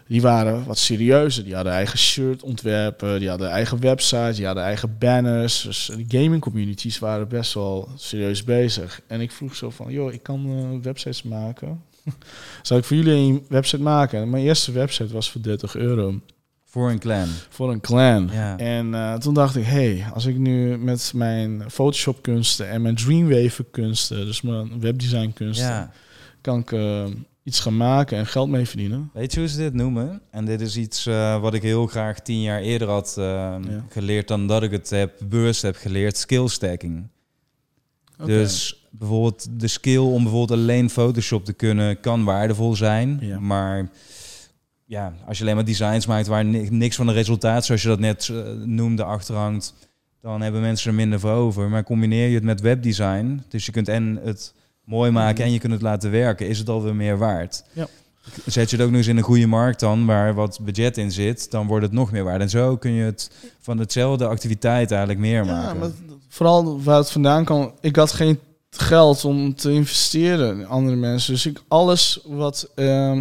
die waren wat serieuzer. Die hadden eigen shirtontwerpen, die hadden eigen websites, die hadden eigen banners. Dus de gaming communities waren best wel serieus bezig. En ik vroeg zo van, joh, ik kan uh, websites maken. Zou ik voor jullie een website maken? En mijn eerste website was voor dertig euro. Voor een clan. Voor een clan. Ja. En uh, toen dacht ik, hé, hey, als ik nu met mijn Photoshop kunsten en mijn Dreamweaver kunsten, dus mijn webdesign kunsten, ja. kan ik uh, iets gaan maken en geld mee verdienen. Weet je hoe ze dit noemen? En dit is iets uh, wat ik heel graag tien jaar eerder had uh, ja. geleerd dan dat ik het heb bewust heb geleerd, skill stacking. Okay. Dus bijvoorbeeld de skill om bijvoorbeeld alleen Photoshop te kunnen kan waardevol zijn, ja. maar... Ja, als je alleen maar designs maakt waar niks van de resultaat, zoals je dat net uh, noemde, achterhangt, dan hebben mensen er minder voor over. Maar combineer je het met webdesign, dus je kunt en het mooi maken en je kunt het laten werken, is het alweer meer waard. Ja. Zet je het ook nog eens in een goede markt dan, waar wat budget in zit, dan wordt het nog meer waard. En zo kun je het van hetzelfde activiteit eigenlijk meer ja, maken. Maar vooral waar het vandaan kan, ik had geen geld om te investeren in andere mensen. Dus ik alles wat... Uh,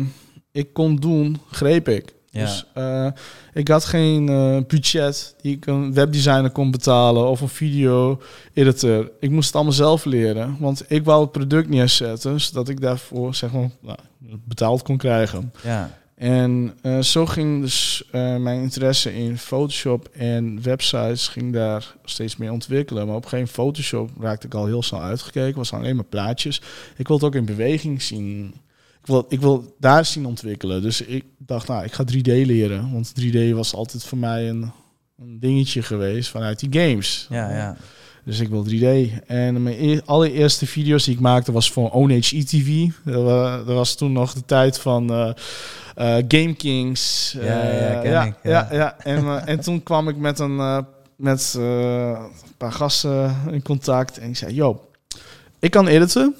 ik kon doen, greep ik. Ja. Dus uh, ik had geen uh, budget die ik een webdesigner kon betalen of een video-editor. Ik moest het allemaal zelf leren, want ik wou het product neerzetten zodat ik daarvoor zeg maar nou, betaald kon krijgen. Ja. En uh, zo ging dus uh, mijn interesse in Photoshop en websites ging daar steeds meer ontwikkelen. Maar op een gegeven moment Photoshop raakte ik al heel snel uitgekeken. Was alleen maar plaatjes. Ik wilde het ook in beweging zien. Ik wil, ik wil daar zien ontwikkelen. Dus ik dacht, nou, ik ga drie D leren. Want drie D was altijd voor mij een, een dingetje geweest vanuit die games. Ja, ja. Dus ik wil drie D. En mijn e- allereerste video's die ik maakte was voor O N H E T V. Dat, uh, dat was toen nog de tijd van uh, uh, Game Kings. Uh, ja, ja, ken ja, ik, ja. ja, ja. En, uh, en toen kwam ik met een, uh, met, uh, een paar gasten in contact. En ik zei, yo, ik kan editen.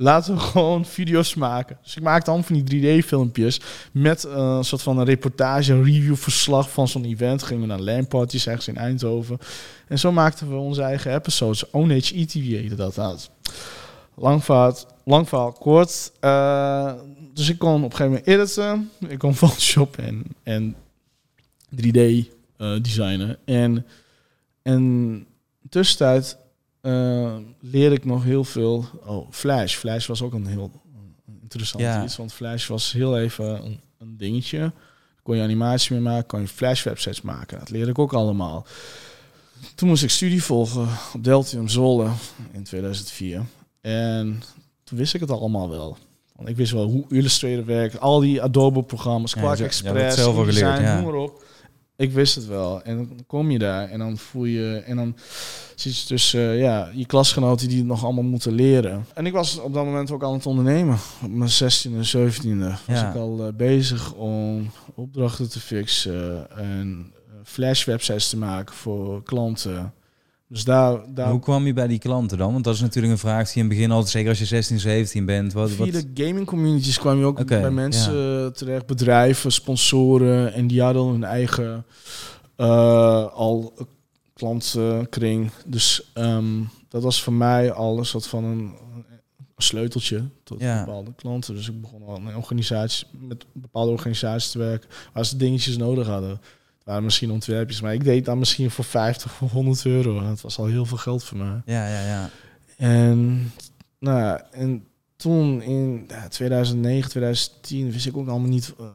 Laten we gewoon video's maken. Dus ik maakte allemaal van die drie D-filmpjes... met uh, een soort van een reportage, een review-verslag van zo'n event. Gingen we naar LAN-parties ergens in Eindhoven. En zo maakten we onze eigen episodes. O N H E T V heette dat uit. Lang verhaal, lang verhaal kort. Uh, dus ik kon op een gegeven moment editen. Ik kon Photoshop en, en drie D-designen. Uh, en, en tussentijd... Uh, leerde ik nog heel veel. Oh, Flash. Flash was ook een heel interessant ja. iets. Want Flash was heel even een, een dingetje. Kon je animatie mee maken, kon je Flash websites maken. Dat leerde ik ook allemaal. Toen moest ik studie volgen op Deltium Zwolle in tweeduizend vier. En toen wist ik het allemaal wel. Want ik wist wel hoe Illustrator werkt. Al die Adobe-programma's, Quark ja, Express, ja, geleerd, design, ja. noem maar op. Ik wist het wel. En dan kom je daar en dan voel je... En dan zit je tussen uh, ja, je klasgenoten die het nog allemaal moeten leren. En ik was op dat moment ook aan het ondernemen. Op mijn zestiende en zeventiende was ja. ik al uh, bezig om opdrachten te fixen. En Flash websites te maken voor klanten. Dus daar, daar... Hoe kwam je bij die klanten dan? Want dat is natuurlijk een vraag die in het begin altijd... Zeker als je zestien, zeventien bent. Wat, Via de wat... gaming communities kwam je ook okay, bij mensen ja. terecht. Bedrijven, sponsoren. En die hadden hun eigen uh, al klantenkring. Dus um, dat was voor mij alles wat van een, een sleuteltje tot ja. bepaalde klanten. Dus ik begon al een organisatie, met bepaalde organisaties te werken. Waar ze dingetjes nodig hadden. Waren misschien ontwerpjes, maar ik deed dat misschien voor vijftig, voor honderd euro. Het was al heel veel geld voor mij. Ja, ja, ja. En, nou ja, en toen in ja, tweeduizend negen, tweeduizend tien wist ik ook allemaal niet... Uh,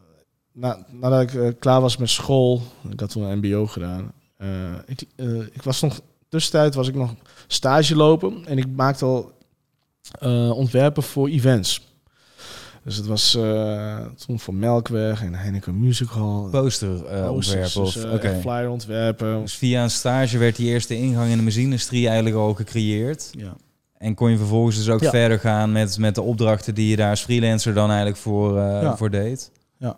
na, nadat ik uh, klaar was met school, ik had toen een mbo gedaan. Uh, ik, uh, ik was nog, tussentijd was ik nog stage lopen en ik maakte al uh, ontwerpen voor events. Dus het was uh, toen voor Melkweg en Heineken Music Hall. Poster uh, ontwerpen of dus, uh, okay. flyer ontwerpen. Dus via een stage werd die eerste ingang in de muziekindustrie eigenlijk al gecreëerd. Ja. En kon je vervolgens dus ook ja. verder gaan met, met de opdrachten die je daar als freelancer dan eigenlijk voor, uh, ja. voor deed. Ja.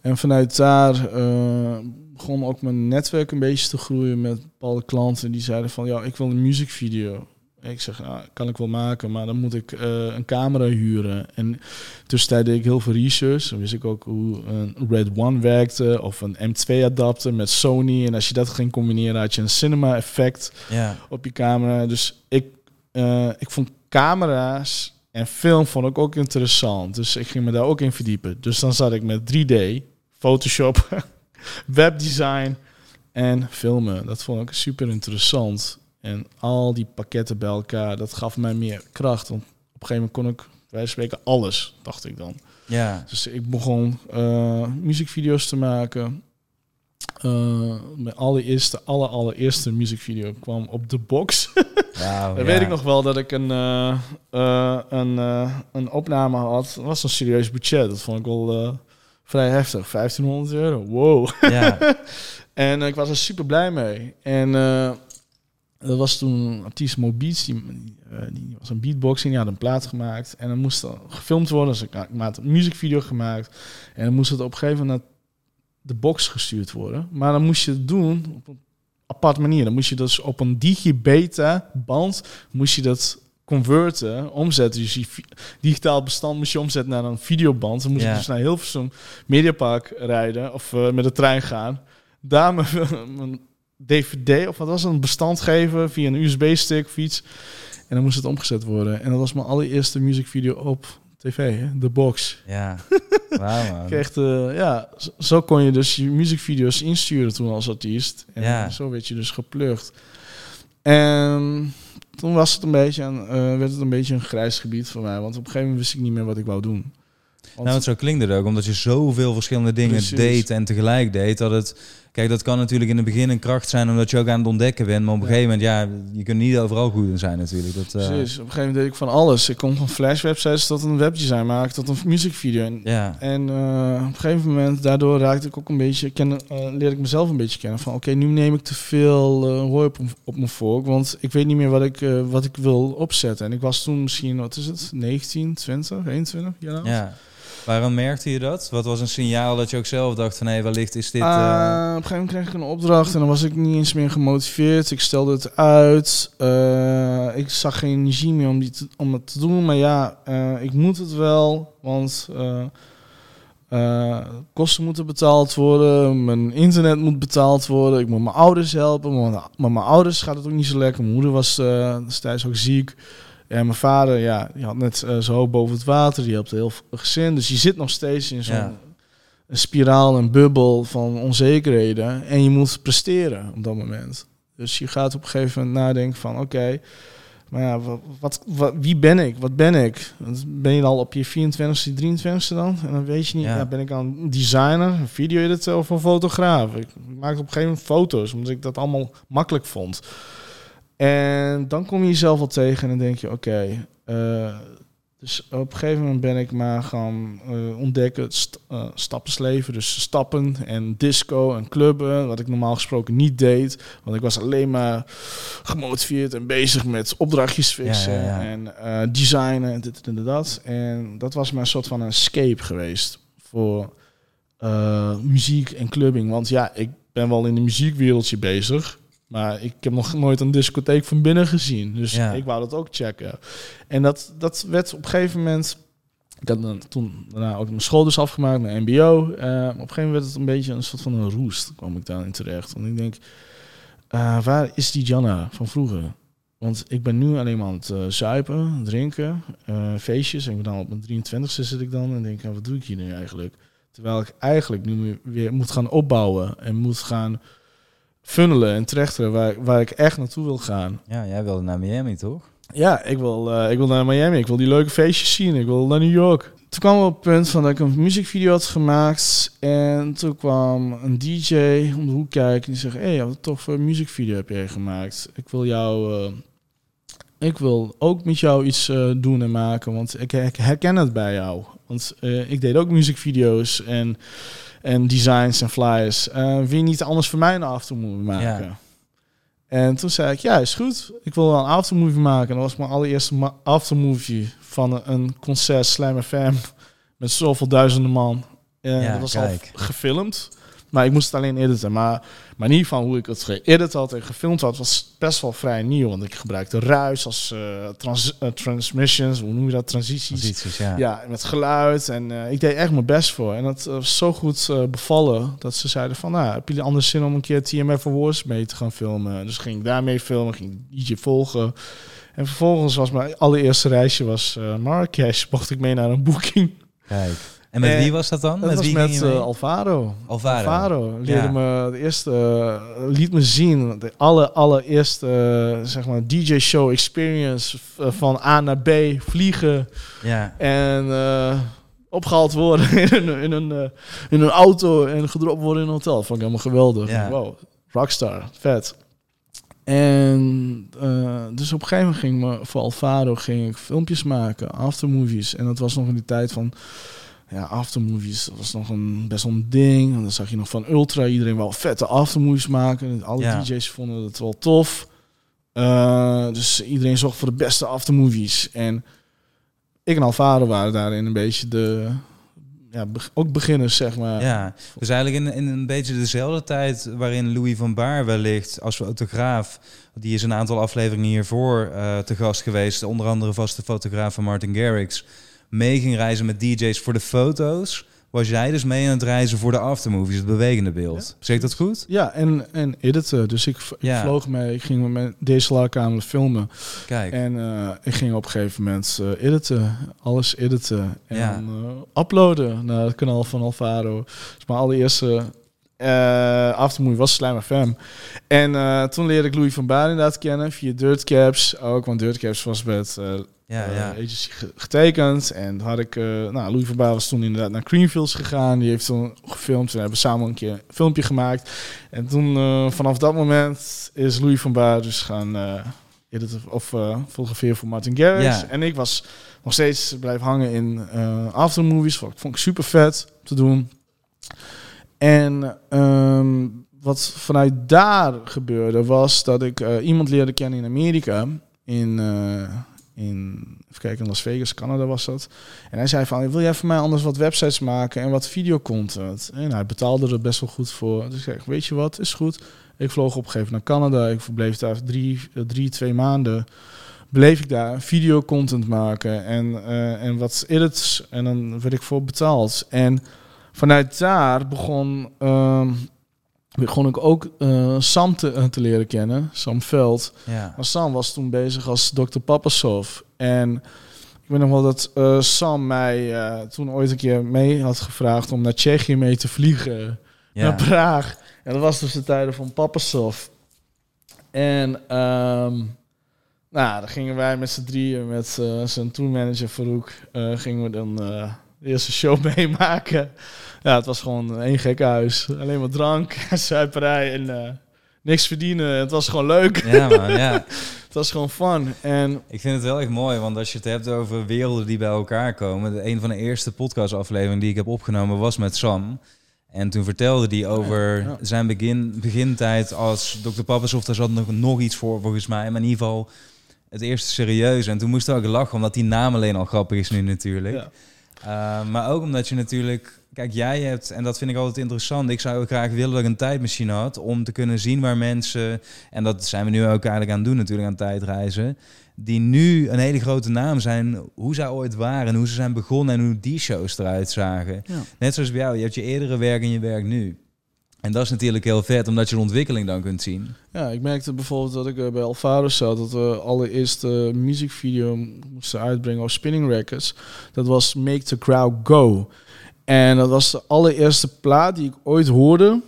En vanuit daar uh, begon ook mijn netwerk een beetje te groeien met bepaalde klanten. Die zeiden van, ja, ik wil een muziekvideo. Ik zeg, nou, kan ik wel maken, maar dan moet ik uh, een camera huren. En tussentijd deed ik heel veel research. Dan wist ik ook hoe een Red One werkte of een M twee adapter met Sony. En als je dat ging combineren, had je een cinema effect ja. op je camera. Dus ik, uh, ik vond camera's en film vond ik ook interessant. Dus ik ging me daar ook in verdiepen. Dus dan zat ik met drie D, Photoshop, webdesign en filmen. Dat vond ik super interessant. En al die pakketten bij elkaar, dat gaf mij meer kracht. Want op een gegeven moment kon ik, wij spreken, alles, dacht ik dan. Ja. Dus ik begon uh, muziekvideo's te maken. Uh, mijn allereerste, aller, allereerste muziekvideo kwam op de box. Wow, dan ja. weet ik nog wel dat ik een, uh, uh, een, uh, een opname had. Dat was een serieus budget. Dat vond ik wel uh, vrij heftig. vijftienhonderd euro. Wow. Ja. En uh, ik was er super blij mee. En... Uh, dat was toen Artissimo Beats, die, uh, die was een beatboxing, die had een plaat gemaakt. En dan moest er gefilmd worden, dus ik, nou, ik had een muziekvideo gemaakt. En dan moest het op een gegeven moment naar de box gestuurd worden. Maar dan moest je het doen op een apart manier. Dan moest je dus op een digibeta-band, moest je dat converten, omzetten. Dus je digitaal bestand moest je omzetten naar een videoband. Dan moest je ja. dus naar Hilversum Mediapark rijden of uh, met de trein gaan. Daar mijn... D V D of wat was het, een bestand geven via een U S B stick of iets. En dan moest het omgezet worden. En dat was mijn allereerste muziekvideo op tv, hè? De box. Ja, wow, man. Echt, uh, ja, zo kon je dus je muziekvideo's insturen toen als artiest. En ja. zo werd je dus geplukt. En toen was het een beetje een, uh, werd het een beetje een grijs gebied voor mij. Want op een gegeven moment wist ik niet meer wat ik wou doen. Want nou, zo klinkt het ook, omdat je zoveel verschillende dingen precies. deed en tegelijk deed. Dat het, kijk, dat kan natuurlijk in het begin een kracht zijn, omdat je ook aan het ontdekken bent. Maar op een ja. gegeven moment, ja, je kunt niet overal goed in zijn natuurlijk. Dat, uh... precies, op een gegeven moment deed ik van alles. Ik kon van Flash websites tot een webdesign maken, tot een muziekvideo. En, ja. en uh, op een gegeven moment, daardoor raakte ik ook een beetje, ken, uh, leerde ik mezelf een beetje kennen. Van oké, okay, nu neem ik te veel uh, hooi op, op mijn vork, want ik weet niet meer wat ik, uh, wat ik wil opzetten. En ik was toen misschien, wat is het, negentien, twintig, eenentwintig jaar oud. Ja. Waarom merkte je dat? Wat was een signaal dat je ook zelf dacht van... hé, hey, wellicht is dit... Uh... Uh, op een gegeven moment kreeg ik een opdracht... en dan was ik niet eens meer gemotiveerd. Ik stelde het uit. Uh, ik zag geen energie meer om, die te, om het te doen. Maar ja, uh, ik moet het wel. Want uh, uh, kosten moeten betaald worden. Mijn internet moet betaald worden. Ik moet mijn ouders helpen. Maar met mijn ouders gaat het ook niet zo lekker. Mijn moeder was uh, destijds ook ziek. Ja, mijn vader, ja, die had net uh, zo hoog boven het water. Die helpt heel veel gezin. Dus je zit nog steeds in zo'n ja. spiraal, een bubbel van onzekerheden. En je moet presteren op dat moment. Dus je gaat op een gegeven moment nadenken van... oké, okay, maar ja, wat, wat, wat, wie ben ik? Wat ben ik? Ben je al op je vierentwintigste, drieëntwintigste dan? En dan weet je niet, ja. Ja, ben ik al een designer, een video-editor of een fotograaf? Ik maakte op een gegeven moment foto's, omdat ik dat allemaal makkelijk vond. En dan kom je jezelf wel tegen en dan denk je, oké, okay, uh, dus op een gegeven moment ben ik maar gaan uh, ontdekken, st- uh, stappensleven, dus stappen en disco en clubben, wat ik normaal gesproken niet deed, want ik was alleen maar gemotiveerd en bezig met opdrachtjes fixen ja, ja, ja. en uh, designen en dit en dat. En dat was maar een soort van een escape geweest voor uh, muziek en clubbing, want ja, ik ben wel in de muziekwereldje bezig. Maar ik heb nog nooit een discotheek van binnen gezien. Dus ja. ik wou dat ook checken. En dat, dat werd op een gegeven moment... Ik had dan, toen daarna ook mijn school dus afgemaakt, mijn mbo. Uh, op een gegeven moment werd het een beetje een soort van een roest. Kwam ik daarin terecht. Want ik denk, uh, waar is die Dzanar van vroeger? Want ik ben nu alleen maar aan het uh, zuipen, drinken, uh, feestjes. En ik ben dan op mijn drieëntwintigste zit ik dan en denk, uh, wat doe ik hier nu eigenlijk? Terwijl ik eigenlijk nu weer moet gaan opbouwen en moet gaan... funnelen en trechteren waar, waar ik echt naartoe wil gaan. Ja, jij wilde naar Miami, toch? Ja, ik wil, uh, ik wil naar Miami. Ik wil die leuke feestjes zien. Ik wil naar New York. Toen kwam op het punt van dat ik een muziekvideo had gemaakt. En toen kwam een D J om de hoek kijken. En die zegt, hé, hey, wat een toffe muziekvideo heb jij gemaakt. Ik wil jou uh, ik wil ook met jou iets uh, doen en maken, want ik, ik herken het bij jou. Want uh, ik deed ook muziekvideo's en, en designs en flyers. Uh, wil je niet anders voor mij een aftermovie maken? Ja. En toen zei ik, ja, is goed. Ik wil wel een aftermovie maken. En dat was mijn allereerste ma- aftermovie van een concert Slam F M met zoveel duizenden man. En ja, dat was kijk. al gefilmd. Maar ik moest het alleen editen. Maar manier van hoe ik het geëdit had en gefilmd had, was best wel vrij nieuw. Want ik gebruikte ruis als uh, trans- uh, transmissions, hoe noem je dat? Transities. Transities ja. ja, met geluid. En uh, ik deed echt mijn best voor. En dat was zo goed uh, bevallen dat ze zeiden van, nou, heb je anders zin om een keer T M F Awards mee te gaan filmen? Dus ging ik daarmee filmen, ging ietsje volgen. En vervolgens was mijn allereerste reisje was uh, Marrakesh. Mocht ik mee naar een boeking. Kijk. En met en, wie was dat dan? Dat met was wie met uh, Alvaro. Alvaro. Alvaro leerde ja. me de eerste, uh, liet me zien de alle allereerste uh, zeg maar D J-show experience uh, van A naar B vliegen ja. en uh, opgehaald worden in een in een, uh, in een auto en gedropt worden in een hotel. Vond ik helemaal geweldig. Ja. Wow, rockstar, vet. En uh, dus op een gegeven moment ging me voor Alvaro ging ik filmpjes maken, aftermovies, en dat was nog in die tijd van ja, aftermovies, dat was nog een best wel een ding. En dan zag je nog van Ultra, iedereen wou vette aftermovies maken. En alle ja. D J's vonden het wel tof. Uh, dus iedereen zocht voor de beste aftermovies. En ik en Alvaro waren daarin een beetje de... Ja, ook beginners, zeg maar. Ja, dus eigenlijk in, in een beetje dezelfde tijd waarin Louis van Baar wellicht als fotograaf... Die is een aantal afleveringen hiervoor uh, te gast geweest. Onder andere vaste fotograaf van Martin Garrix... mee ging reizen met D J's voor de foto's... was jij dus mee aan het reizen voor de aftermovies, het bewegende beeld. Ja. Zeg ik dat goed? Ja, en, en editen. Dus ik, v- ja. ik vloog mee, ik ging met mijn D S L R-camera filmen. Kijk. En uh, ik ging op een gegeven moment uh, editen, alles editen. En ja. uh, uploaden naar het kanaal van Alvaro. Dus mijn allereerste uh, aftermovie was Slam F M. En uh, toen leerde ik Louis van Baar inderdaad kennen via Dirtcaps. Ook, want Dirtcaps was met... Uh, Ja, ja. Uh, agency getekend. En had ik... Uh, nou, Louis van Baar was toen inderdaad naar Greenfields gegaan. Die heeft toen gefilmd. We hebben samen een keer een filmpje gemaakt. En toen, uh, vanaf dat moment, is Louis van Baar dus gaan... Uh, of uh, fotograferen voor Martin Garrix. Ja. En ik was nog steeds blijven hangen in uh, aftermovies. Vond ik super vet te doen. En... Um, wat vanuit daar gebeurde, was dat ik uh, iemand leerde kennen in Amerika. In... Uh, In, even kijken, in Las Vegas, Canada was dat. En hij zei van, wil jij voor mij anders wat websites maken en wat videocontent? En hij betaalde er best wel goed voor. Dus ik zei, weet je wat, is goed. Ik vloog op een gegeven moment naar Canada. Ik verbleef daar drie, drie twee maanden. Bleef ik daar videocontent maken en, uh, en wat edits. En dan werd ik voor betaald. En vanuit daar begon, uh, begon ik ook uh, Sam te, uh, te leren kennen. Sam Feldt. Ja. Maar Sam was toen bezig als dokter Papasov. En ik weet nog wel dat uh, Sam mij uh, toen ooit een keer mee had gevraagd... om naar Tsjechië mee te vliegen. Ja. Naar Praag. En dat was dus de tijden van Papasov. En um, nou, dan gingen wij met z'n drieën... met uh, zijn tourmanager Farouk... Uh, gingen we dan uh, de eerste show meemaken... Ja, het was gewoon één gek huis. Alleen maar drank, zuiperij en uh, niks verdienen. Het was gewoon leuk. Ja, man, ja. Het was gewoon fun. En ik vind het wel echt mooi, want als je het hebt over werelden die bij elkaar komen. Een van de eerste podcastafleveringen die ik heb opgenomen was met Sam. En toen vertelde hij over ja, ja. zijn begin, begintijd als dokter Papasov. Daar zat nog, nog iets voor, volgens mij. Maar in ieder geval het eerste serieus. En toen moest ik ook lachen, omdat die naam alleen al grappig is nu natuurlijk. Ja. Uh, maar ook omdat je natuurlijk... Kijk, jij hebt, en dat vind ik altijd interessant... ik zou graag willen dat ik een tijdmachine had... om te kunnen zien waar mensen... en dat zijn we nu ook eigenlijk aan het doen natuurlijk... aan tijdreizen, die nu een hele grote naam zijn... hoe zij ooit waren, hoe ze zijn begonnen... en hoe die shows eruit zagen. Ja. Net zoals bij jou, je hebt je eerdere werk en je werk nu. En dat is natuurlijk heel vet... omdat je de ontwikkeling dan kunt zien. Ja, ik merkte bijvoorbeeld dat ik bij Alvaro zat... dat we allereerst de muziekvideo moesten uitbrengen... op Spinnin' Records. Dat was Make the Crowd Go... En dat was de allereerste plaat die ik ooit hoorde.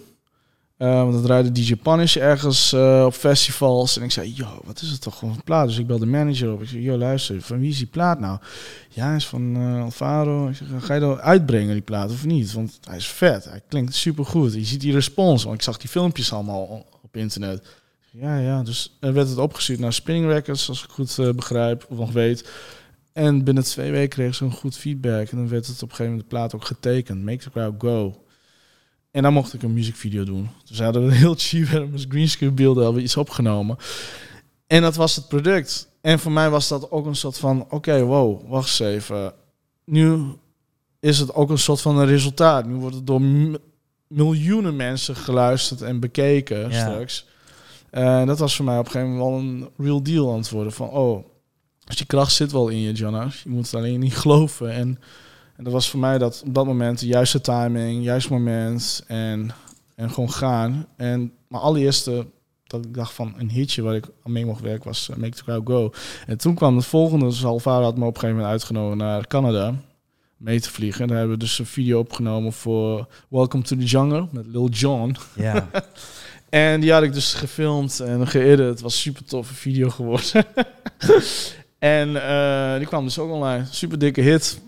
Uh, want dat draaide D J Punish ergens uh, op festivals. En ik zei, joh, wat is het toch gewoon een plaat? Dus ik belde de manager op. Ik zei, joh, luister, van wie is die plaat nou? Ja, is van uh, Alvaro. Ik zeg, ga je dat uitbrengen, die plaat, of niet? Want hij is vet, hij klinkt supergoed. Je ziet die respons, want ik zag die filmpjes allemaal op internet. Ja, ja. Dus er werd het opgestuurd naar Spinnin' Records, als ik goed uh, begrijp of nog weet. En binnen twee weken kreeg ze een goed feedback. En dan werd het op een gegeven moment de plaat ook getekend. Make the crowd go. En dan mocht ik een muziekvideo doen. Dus hadden we een heel cheap greenscreen beelden alweer iets opgenomen. En dat was het product. En voor mij was dat ook een soort van... Oké, okay, wow, wacht eens even. Nu is het ook een soort van een resultaat. Nu wordt het door m- miljoenen mensen geluisterd en bekeken ja. straks. Uh, dat was voor mij op een gegeven moment wel een real deal aan het worden. Van, oh, dus die kracht zit wel in je, Dzanar. Je moet het alleen niet geloven. En, en dat was voor mij dat op dat moment de juiste timing, juist moment en, en gewoon gaan. En maar allereerste... dat ik dacht van een hitje waar ik aan mee mocht werken was uh, Make the Crowd Go. En toen kwam het volgende. Dus Alvaro had me op een gegeven moment uitgenodigd naar Canada mee te vliegen. En daar hebben we dus een video opgenomen voor Welcome to the Jungle met Lil Jon. Ja. En die had ik dus gefilmd en geëdit. Het was een super toffe video geworden. En uh, die kwam dus ook online. Super dikke hit.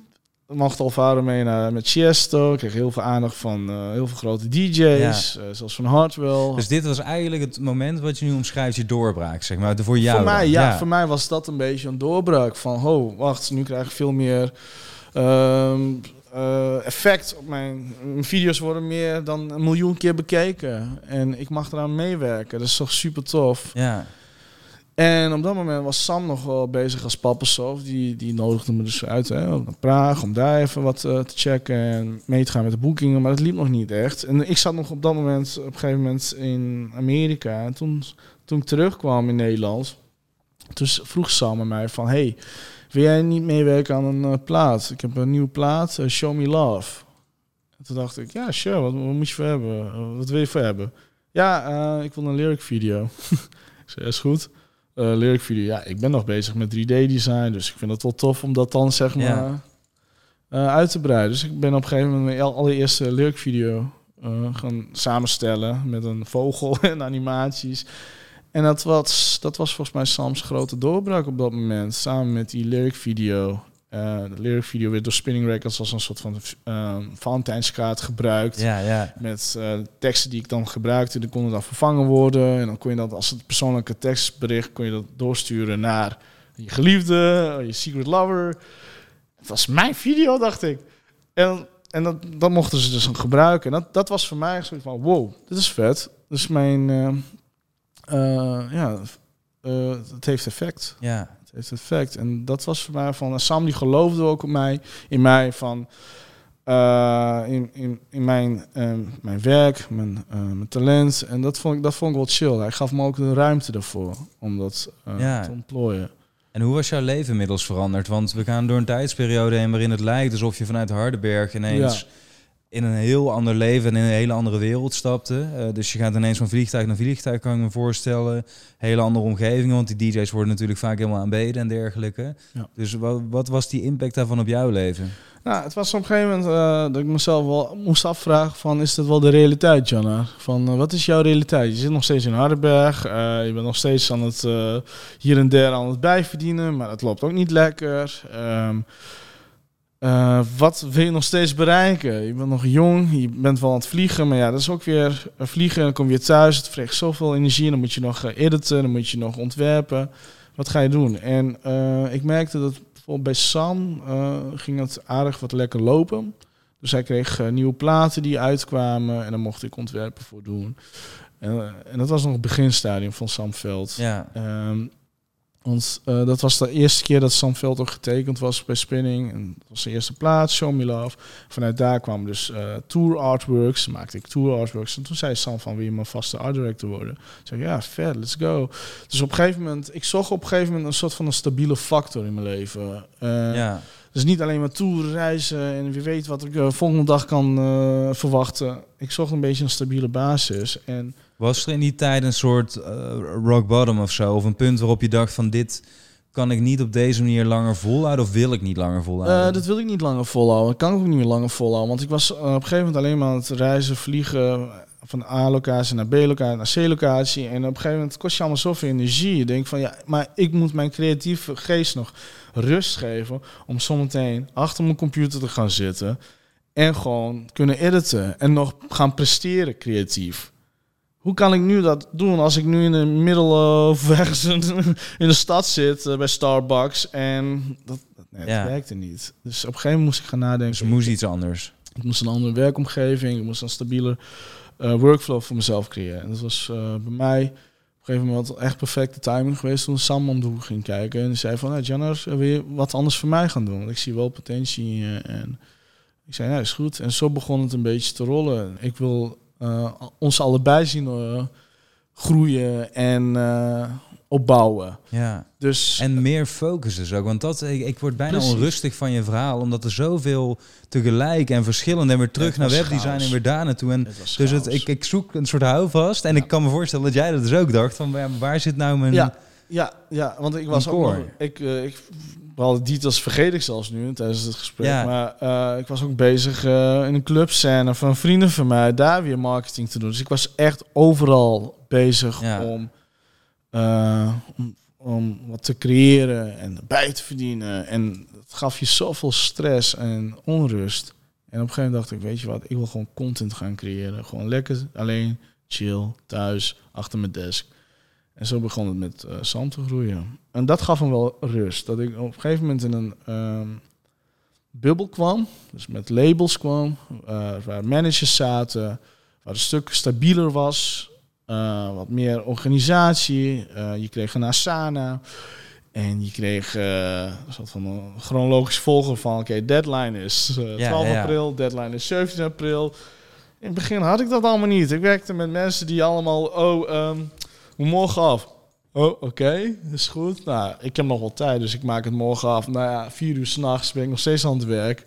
Mocht Alvaro mee naar met Chiesto. Kreeg heel veel aandacht van uh, heel veel grote D J's. Ja. Uh, zoals van Hardwell. Dus dit was eigenlijk het moment wat je nu omschrijft, je doorbraak, zeg maar. Voor jou. Voor mij, ja, ja. Voor mij was dat een beetje een doorbraak. Van, ho, wacht, nu krijg ik veel meer uh, uh, effect op mijn... Mijn video's worden meer dan een miljoen keer bekeken. En ik mag eraan meewerken. Dat is toch super tof. Ja. En op dat moment was Sam nog wel bezig als Pappensof. Die, die nodigde me dus uit hè, naar Praag om daar even wat uh, te checken en mee te gaan met de boekingen. Maar dat liep nog niet echt. En ik zat nog op dat moment op een gegeven moment in Amerika. En toen, toen ik terugkwam in Nederland, toen vroeg Sam aan mij van... Hey, wil jij niet meewerken aan een uh, plaat? Ik heb een nieuwe plaat, uh, Show Me Love. En toen dacht ik, ja, sure, wat, wat moet je voor hebben? Uh, wat wil je voor hebben? Ja, uh, ik wil een lyric video. Ik zei, is goed. Uh, lyric video, ja, ik ben nog bezig met drie D-design, dus ik vind het wel tof om dat dan zeg maar ja. uh, uit te breiden. Dus ik ben op een gegeven moment mijn allereerste lyric video uh, gaan samenstellen met een vogel en animaties. En dat was, dat was volgens mij Sam's grote doorbraak op dat moment, samen met die lyric video. Uh, de lyric video werd door Spinnin' Records als een soort van uh, Valentijnskaart gebruikt. Ja, ja. Met uh, teksten die ik dan gebruikte, die konden dan vervangen worden. En dan kon je dat als het persoonlijke tekstbericht kon je dat doorsturen naar je geliefde, je secret lover. Het was mijn video, dacht ik. En, en dat, dat mochten ze dus gebruiken. En dat, dat was voor mij zoiets van, wow, dit is vet. Dus mijn, uh, uh, ja, uh, het heeft effect. Ja. Heeft effect. En dat was voor mij van... Sam die geloofde ook op mij, in mij van... Uh, in, in, in mijn, uh, mijn werk, mijn, uh, mijn talent. En dat vond, ik, dat vond ik wel chill. Hij gaf me ook de ruimte daarvoor om dat uh, ja. te ontplooien. En hoe was jouw leven inmiddels veranderd? Want we gaan door een tijdsperiode heen waarin het lijkt alsof je vanuit Hardenberg ineens... Ja. in een heel ander leven en in een hele andere wereld stapte. Uh, dus je gaat ineens van vliegtuig naar vliegtuig, kan ik me voorstellen. Hele andere omgevingen, want die D J's worden natuurlijk vaak helemaal aanbeden en dergelijke. Ja. Dus wat, wat was die impact daarvan op jouw leven? Nou, het was op een gegeven moment uh, dat ik mezelf wel moest afvragen van... is dit wel de realiteit, Dzanar? Van uh, wat is jouw realiteit? Je zit nog steeds in Hardenberg. Uh, je bent nog steeds aan het uh, hier en daar aan het bijverdienen. Maar dat loopt ook niet lekker. Um, Uh, wat wil je nog steeds bereiken? Je bent nog jong, je bent wel aan het vliegen, maar ja, dat is ook weer vliegen. Dan kom je thuis, het vreegt zoveel energie, dan moet je nog editen, dan moet je nog ontwerpen. Wat ga je doen? En uh, ik merkte dat bijvoorbeeld bij Sam uh, ging het aardig wat lekker lopen. Dus hij kreeg uh, nieuwe platen die uitkwamen en daar mocht ik ontwerpen voor doen. En, uh, en dat was nog het beginstadium van Sam Feldt. Ja. Um, Want uh, dat was de eerste keer dat Sam Feldt ook getekend was bij Spinning. En dat was de eerste plaats, Show Me Love. Vanuit daar kwamen dus uh, tour artworks. Maakte ik tour artworks. En toen zei Sam van, wil je mijn vaste art director worden? Ik zei, ja, vet, let's go. Dus op een gegeven moment, ik zocht op een gegeven moment een soort van een stabiele factor in mijn leven. Uh, ja. Dus niet alleen maar tour, reizen en wie weet wat ik uh, volgende dag kan uh, verwachten. Ik zocht een beetje een stabiele basis. En was er in die tijd een soort uh, rock bottom of zo? Of een punt waarop je dacht van dit kan ik niet op deze manier langer volhouden? Of wil ik niet langer volhouden? Uh, dat wil ik niet langer volhouden. Dat kan ik ook niet meer langer volhouden. Want ik was uh, op een gegeven moment alleen maar aan het reizen, vliegen... van A-locatie naar B-locatie naar C-locatie. En op een gegeven moment kost je allemaal zoveel energie. Je denkt van, ja, maar ik moet mijn creatieve geest nog rust geven... om zometeen achter mijn computer te gaan zitten... en gewoon kunnen editen en nog gaan presteren creatief. hoe kan ik nu dat doen als ik nu in de middel of ergens in de stad zit uh, bij Starbucks en dat, dat nee, ja. werkte niet. Dus op een gegeven moment moest ik gaan nadenken. Dus moest iets anders. Ik moest een andere werkomgeving, ik moest een stabiele uh, workflow voor mezelf creëren. En dat was uh, bij mij op een gegeven moment echt perfecte timing geweest toen Sam om de hoek ging kijken. En die zei van, hey, Dzanar, wil je wat anders voor mij gaan doen? Want ik zie wel potentie in je. En ik zei, ja, is goed. En zo begon het een beetje te rollen. Ik wil uh, ons allebei zien uh, groeien en uh, opbouwen. Ja. Dus, en meer focus dus ook. Want dat, ik, ik word bijna precies. onrustig van je verhaal. Omdat er zoveel tegelijk en verschillend. En weer terug het naar webdesign schaals. En weer daar naartoe. En het dus het, ik, ik zoek een soort houvast. En ja. ik kan me voorstellen dat jij dat dus ook dacht. Van ja, waar zit nou mijn... Ja, ja, ja want ik was ook... Ik, uh, ik, Vooral de details vergeet ik zelfs nu tijdens het gesprek. Ja. Maar uh, ik was ook bezig uh, in een clubscène van vrienden van mij daar weer marketing te doen. Dus ik was echt overal bezig ja. om, uh, om, om wat te creëren en erbij te verdienen. En dat gaf je zoveel stress en onrust. En op een gegeven moment dacht ik, weet je wat, ik wil gewoon content gaan creëren. Gewoon lekker alleen, chill, thuis, achter mijn desk. En zo begon het met uh, Sam te groeien. En dat gaf hem wel rust. Dat ik op een gegeven moment in een um, bubbel kwam. Dus met labels kwam. Uh, waar managers zaten. Waar een stuk stabieler was. Uh, wat meer organisatie. Uh, je kreeg een Asana. En je kreeg uh, een soort van een chronologisch volgen van... Oké, okay, deadline is uh, twaalf ja, ja. april. Deadline is zeventien april. In het begin had ik dat allemaal niet. Ik werkte met mensen die allemaal... oh. Um, morgen af. Oh, oké, okay, is goed. Nou, ik heb nog wel tijd, dus ik maak het morgen af. Nou ja, vier uur 's nachts ben ik nog steeds aan het werk.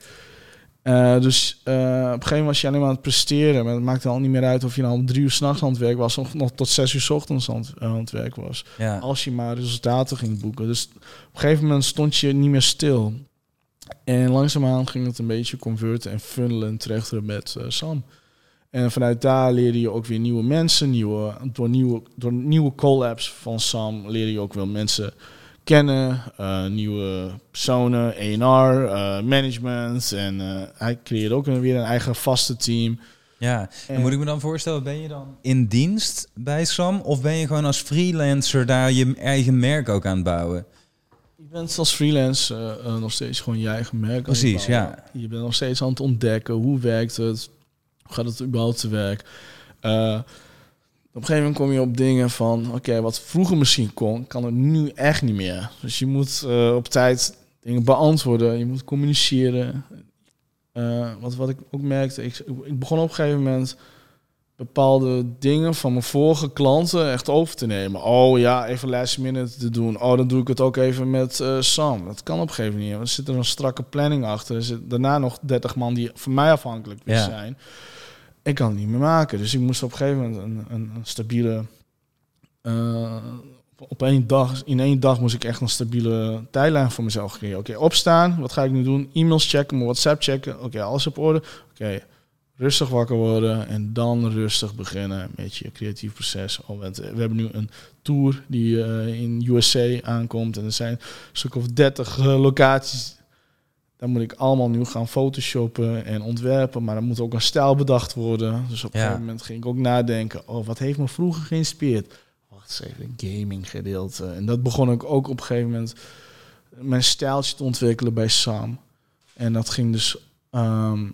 Uh, dus uh, op een gegeven moment was je alleen maar aan het presteren. Maar het maakte al niet meer uit of je nou om drie uur 's nachts aan het werk was... of nog tot zes uur 's ochtends aan het, uh, aan het werk was. Ja. Als je maar resultaten ging boeken. Dus op een gegeven moment stond je niet meer stil. En langzaamaan ging het een beetje converten en funnelen terecht met uh, Sam... En vanuit daar leerde je ook weer nieuwe mensen. Nieuwe, door, nieuwe, door nieuwe collabs van Sam leerde je ook wel mensen kennen. Uh, nieuwe personen, A en R, uh, management. En uh, hij creëerde ook weer een eigen vaste team. Ja, en, en moet ik me dan voorstellen, ben je dan in dienst bij Sam? Of ben je gewoon als freelancer daar je eigen merk ook aan het bouwen? Je bent als freelancer uh, nog steeds gewoon je eigen merk aan het bouwen. Precies, ja. Je bent nog steeds aan het ontdekken, hoe werkt het? Gaat het überhaupt te werk? Uh, op een gegeven moment kom je op dingen van... Oké, okay, wat vroeger misschien kon, kan het nu echt niet meer. Dus je moet uh, op tijd dingen beantwoorden. Je moet communiceren. Uh, wat, wat ik ook merkte... Ik, ik begon op een gegeven moment... bepaalde dingen van mijn vorige klanten echt over te nemen. Oh ja, even last minute te doen. Oh, dan doe ik het ook even met uh, Sam. Dat kan op een gegeven moment niet. Want er zit er een strakke planning achter. Er zit daarna nog dertig man die van mij afhankelijk ja. zijn. Ik kan het niet meer maken. Dus ik moest op een gegeven moment een, een, een stabiele... Uh, op één dag, in één dag moest ik echt een stabiele tijdlijn voor mezelf creëren. Oké, okay, opstaan. Wat ga ik nu doen? E-mails checken, mijn WhatsApp checken. Oké, okay, alles op orde. Oké. Okay. Rustig wakker worden en dan rustig beginnen met je creatief proces. Oh, we hebben nu een tour die uh, in U S A aankomt. En er zijn een stuk of dertig uh, locaties. Daar moet ik allemaal nu gaan photoshoppen en ontwerpen. Maar er moet ook een stijl bedacht worden. Dus op ja. een gegeven moment ging ik ook nadenken. Oh, wat heeft me vroeger geïnspireerd? Wacht eens even, een gaming gedeelte. En dat begon ik ook op een gegeven moment mijn stijltje te ontwikkelen bij Sam. En dat ging dus... Um,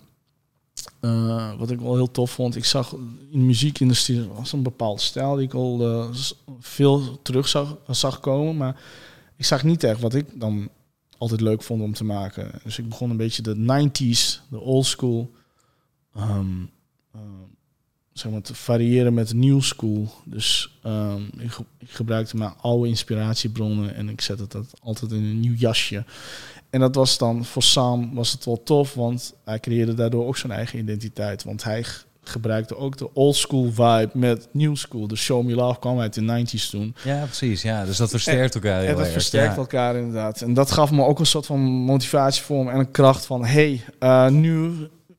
Uh, wat ik wel heel tof vond, ik zag in de muziekindustrie was een bepaald stijl die ik al uh, veel terug zag, zag komen, maar ik zag niet echt wat ik dan altijd leuk vond om te maken. Dus ik begon een beetje de nineties, de old school, um, uh, zeg maar te variëren met de new school. Dus um, ik, ge- ik gebruikte mijn oude inspiratiebronnen en ik zette dat altijd in een nieuw jasje. En dat was dan, voor Sam was het wel tof, want hij creëerde daardoor ook zijn eigen identiteit. Want hij g- gebruikte ook de old school vibe met new school. De Show Me Love kwam uit de nineties toen. Ja, precies. Ja, dus dat versterkt elkaar heel erg. Dat versterkt ja. elkaar inderdaad. En dat gaf me ook een soort van motivatie voor me en een kracht van... hé, hey, uh, nu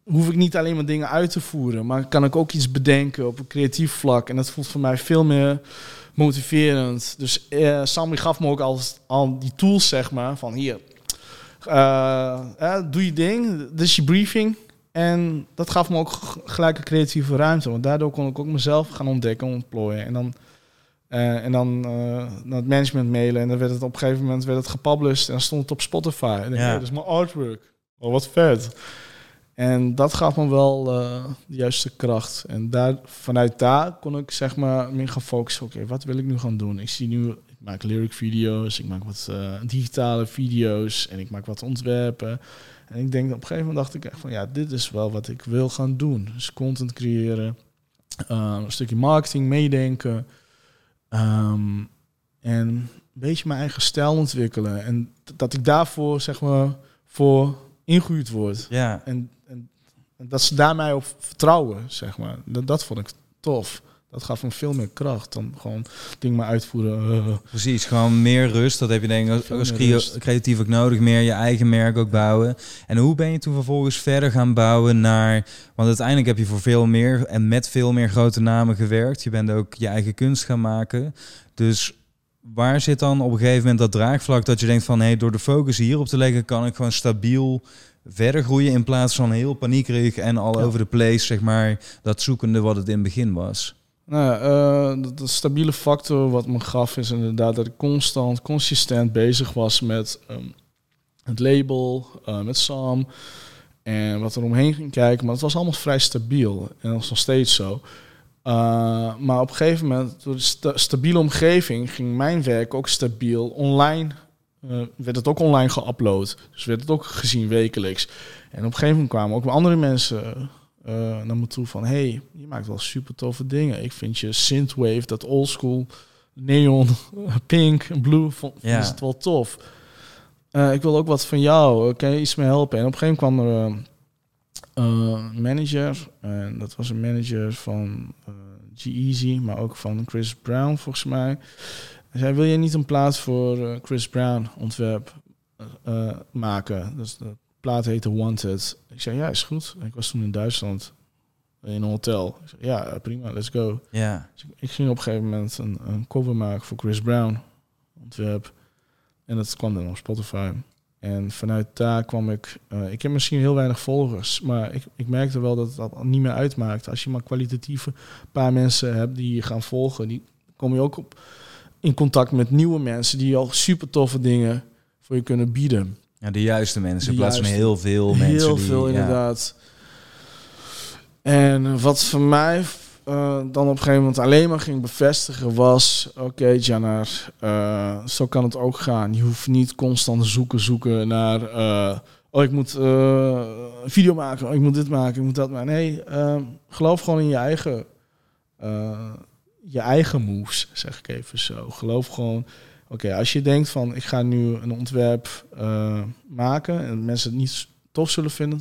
hoef ik niet alleen maar dingen uit te voeren, maar kan ik ook iets bedenken op een creatief vlak. En dat voelt voor mij veel meer... motiverend. Dus uh, Sam gaf me ook al, al die tools, zeg maar, van hier... Uh, uh, doe je ding, dit is je briefing. En dat gaf me ook g- gelijk een creatieve ruimte. Want daardoor kon ik ook mezelf gaan ontdekken, ontplooien. En dan, uh, en dan uh, naar het management mailen. En dan werd het op een gegeven moment werd het gepublished. En dan stond het op Spotify. En ja. Dat is mijn artwork. Oh, wat vet. En dat gaf me wel uh, de juiste kracht. En daar, vanuit daar kon ik zeg maar meer gaan focussen. Oké, okay, wat wil ik nu gaan doen? Ik zie nu, ik maak lyric video's. Ik maak wat uh, digitale video's. En ik maak wat ontwerpen. En ik denk, op een gegeven moment dacht ik echt van... ja, dit is wel wat ik wil gaan doen. Dus content creëren. Uh, een stukje marketing, meedenken. Um, en een beetje mijn eigen stijl ontwikkelen. En t- dat ik daarvoor, zeg maar, voor ingehuurd word. Ja. En, en, en dat ze daar mij op vertrouwen, zeg maar. Dat, dat vond ik tof. Dat gaf me veel meer kracht dan gewoon dingen maar uitvoeren. Uh. Precies, gewoon meer rust. Dat heb je denk ik als crea- creatief ook nodig. Meer je eigen merk ook bouwen. En hoe ben je toen vervolgens verder gaan bouwen naar... Want uiteindelijk heb je voor veel meer en met veel meer grote namen gewerkt. Je bent ook je eigen kunst gaan maken. Dus waar zit dan op een gegeven moment dat draagvlak... dat je denkt van, hey, door de focus hierop te leggen... kan ik gewoon stabiel verder groeien... in plaats van heel paniekerig en all ja. over the place... zeg maar dat zoekende wat het in het begin was. Nou, uh, de, de stabiele factor wat me gaf is inderdaad dat ik constant, consistent bezig was met um, het label, uh, met Sam en wat er omheen ging kijken. Maar het was allemaal vrij stabiel en dat is nog steeds zo. Uh, maar op een gegeven moment, door de sta- stabiele omgeving, ging mijn werk ook stabiel online. Uh, werd het ook online geüpload, dus werd het ook gezien wekelijks. En op een gegeven moment kwamen ook andere mensen... Uh, naar me toe van, hey, je maakt wel super toffe dingen. Ik vind je synthwave, dat oldschool, neon, pink, blue, vond ja. is het wel tof. Uh, ik wil ook wat van jou, kan je iets mee helpen? En op een gegeven moment kwam er een uh, manager, en dat was een manager van uh, G-Eazy, maar ook van Chris Brown volgens mij. Hij zei, wil je niet een plaat voor uh, Chris Brown ontwerp uh, maken? Dus dat plaat heette Wanted. Ik zei, ja, is goed. Ik was toen in Duitsland in een hotel. Ik zei, ja, prima, let's go. Yeah. Dus ik ging op een gegeven moment een, een cover maken voor Chris Brown ontwerp. En dat kwam dan op Spotify. En vanuit daar kwam ik... Uh, ik heb misschien heel weinig volgers, maar ik, ik merkte wel dat het dat niet meer uitmaakt. Als je maar kwalitatieve paar mensen hebt die je gaan volgen, die kom je ook op in contact met nieuwe mensen die al super toffe dingen voor je kunnen bieden. Ja, de juiste mensen, in plaats van heel veel mensen. Heel die, veel, inderdaad. Ja. En wat voor mij uh, dan op een gegeven moment alleen maar ging bevestigen was... Oké, okay, Dzanar, uh, zo kan het ook gaan. Je hoeft niet constant zoeken, zoeken naar... Uh, oh, ik moet uh, een video maken, oh, ik moet dit maken, ik moet dat maken. Nee, uh, geloof gewoon in je eigen, uh, je eigen moves, zeg ik even zo. Geloof gewoon... Oké, okay, als je denkt van ik ga nu een ontwerp uh, maken en mensen het niet tof zullen vinden,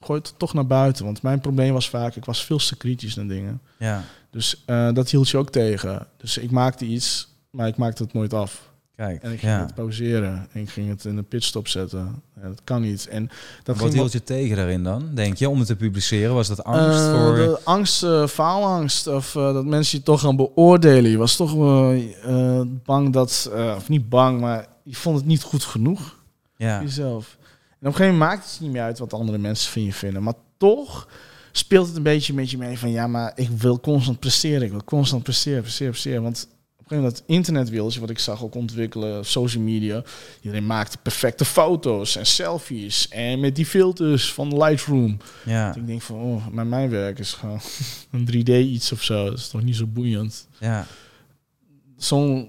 gooi het toch naar buiten. Want mijn probleem was vaak, ik was veel te kritisch naar dingen. Ja. Dus uh, dat hield je ook tegen. Dus ik maakte iets, maar ik maakte het nooit af. Kijk, en ik ging ja. het pauzeren en ik ging het in een pitstop zetten. Ja, dat kan niet. En dat wat hield je tegen daarin dan, denk je, om het te publiceren? Was dat angst uh, voor... De angst, uh, faalangst, of uh, dat mensen je toch gaan beoordelen. Je was toch uh, uh, bang dat... Uh, of niet bang, maar je vond het niet goed genoeg ja. voor jezelf. En op een gegeven moment maakt het niet meer uit wat andere mensen van je vinden. Maar toch speelt het een beetje met je mee van... Ja, maar ik wil constant presteren. Ik wil constant presteren, presteren, presteren. Want... dat internetwereldje wat ik zag ook ontwikkelen, social media. Iedereen maakte perfecte foto's en selfies en met die filters van Lightroom. Ja. Dat ik denk van, oh, maar mijn werk is gewoon een drie D iets of zo. Dat is toch niet zo boeiend. Ja. Zo'n,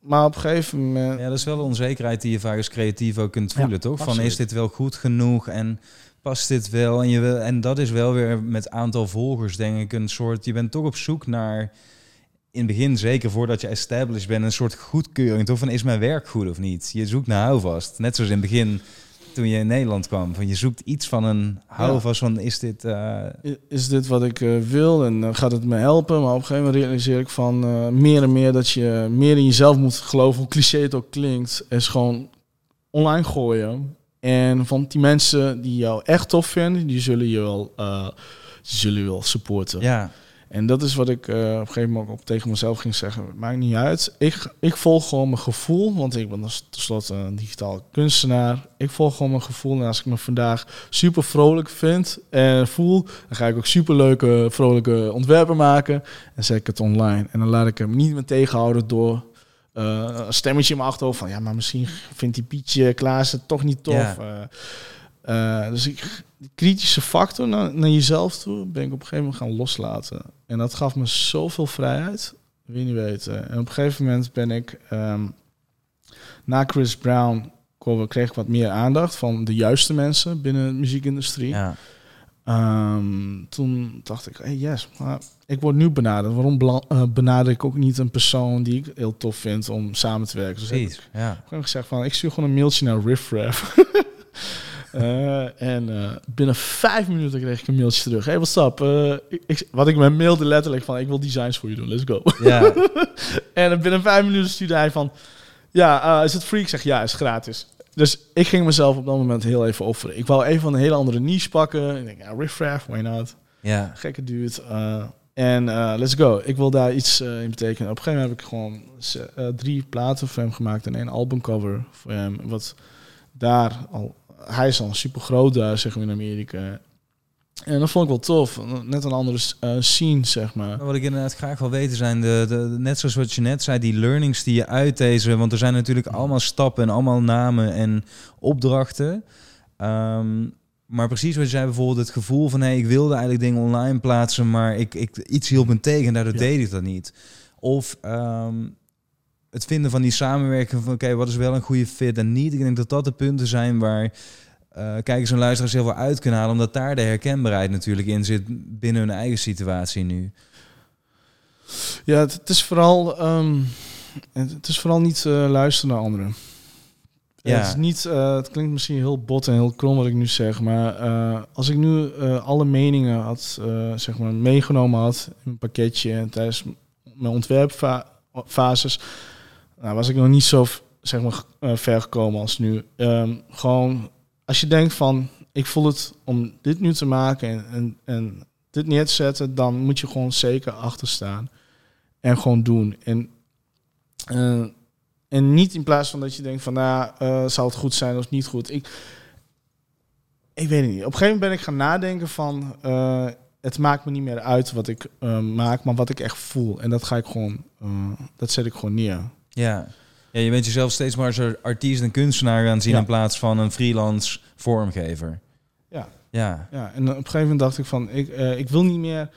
maar op een gegeven moment... Ja, dat is wel de onzekerheid die je vaak als creatief ook kunt voelen, ja, toch? Absoluut. Van, is dit wel goed genoeg en... past dit wel? En, je wil, en dat is wel weer met aantal volgers, denk ik, een soort... Je bent toch op zoek naar... in het begin, zeker voordat je established bent... een soort goedkeuring, toch? Van, is mijn werk goed of niet? Je zoekt naar houvast. Net zoals in het begin, toen je in Nederland kwam. Van, je zoekt iets van een houvast van, is dit... Uh... Is dit wat ik uh, wil en uh, gaat het me helpen? Maar op een gegeven moment realiseer ik van... Uh, meer en meer dat je meer in jezelf moet geloven... hoe cliché het ook klinkt, is gewoon online gooien. En van die mensen die jou echt tof vinden... die zullen je wel, uh, zullen je wel supporten. Ja. En dat is wat ik uh, op een gegeven moment ook tegen mezelf ging zeggen. Maakt niet uit. Ik, ik volg gewoon mijn gevoel. Want ik ben tenslotte een digitaal kunstenaar. Ik volg gewoon mijn gevoel. En als ik me vandaag super vrolijk vind en voel, dan ga ik ook super leuke, vrolijke ontwerpen maken. En zet ik het online. En dan laat ik hem niet meer tegenhouden door uh, een stemmetje in mijn achterhoofd. Van ja, maar misschien vindt die Pietje Klaas het toch niet tof. Yeah. Uh, Uh, dus ik, die kritische factor naar, naar jezelf toe ben ik op een gegeven moment gaan loslaten. En dat gaf me zoveel vrijheid. Wie niet weten. En op een gegeven moment ben ik... Um, na Chris Brown kreeg ik wat meer aandacht van de juiste mensen binnen de muziekindustrie. Ja. Um, toen dacht ik, hey yes, maar ik word nu benaderd. Waarom bla- uh, benader ik ook niet een persoon die ik heel tof vind om samen te werken? Dus Eet, heb ik, ja. heb ik gezegd van, ik stuur gewoon een mailtje naar Riffraff. Uh, en uh, binnen vijf minuten kreeg ik een mailtje terug. Hey, what's up? Uh, ik, ik, wat ik me mailde letterlijk van, ik wil designs voor je doen, let's go. Yeah. En binnen vijf minuten stuurde hij van, ja, uh, is het free? Ik zeg, ja, is gratis. Dus ik ging mezelf op dat moment heel even offeren. Ik wou even een hele andere niche pakken. Ik denk, ja, riffraff, why not? Yeah. Gekke duurt. En uh, let's go. Ik wil daar iets uh, in betekenen. Op een gegeven moment heb ik gewoon uh, drie platen voor hem gemaakt en één albumcover voor hem. Wat daar al... Hij is al super groot daar, zeg maar, in Amerika. En dat vond ik wel tof. Net een andere uh, scene, zeg maar. Wat ik inderdaad graag wil weten zijn, de, de, de, net zoals wat je net zei, die learnings die je uit deze... Want er zijn natuurlijk allemaal stappen en allemaal namen en opdrachten. Um, maar precies wat je zei, bijvoorbeeld het gevoel van... Hey, ik wilde eigenlijk dingen online plaatsen, maar ik, ik, iets hielp me tegen en daardoor ja. deed ik dat niet. Of... Um, het vinden van die samenwerking van... oké, okay, wat is wel een goede fit en niet. Ik denk dat dat de punten zijn waar... Uh, kijkers en luisteraars heel veel uit kunnen halen... omdat daar de herkenbaarheid natuurlijk in zit... binnen hun eigen situatie nu. Ja, het, het is vooral... Um, het, het is vooral niet uh, luisteren naar anderen. Ja. Het is niet... Uh, het klinkt misschien heel bot en heel krom wat ik nu zeg... maar uh, als ik nu uh, alle meningen had... Uh, zeg maar meegenomen had... in een pakketje tijdens mijn ontwerpfases... Nou, was ik nog niet zo zeg maar, uh, ver gekomen als nu. Um, gewoon, als je denkt van, ik voel het om dit nu te maken en, en, en dit neer te zetten, dan moet je gewoon zeker achter staan en gewoon doen. En, uh, en niet in plaats van dat je denkt van, nou, uh, zou het goed zijn of niet goed. Ik, ik weet het niet. Op een gegeven moment ben ik gaan nadenken van, uh, het maakt me niet meer uit wat ik uh, maak, maar wat ik echt voel. En dat ga ik gewoon, uh, dat zet ik gewoon neer. Ja. ja, je bent jezelf steeds maar als artiest en kunstenaar aan zien... Ja. in plaats van een freelance vormgever. Ja, ja. ja en op een gegeven moment dacht ik van... ik, uh, ik wil niet meer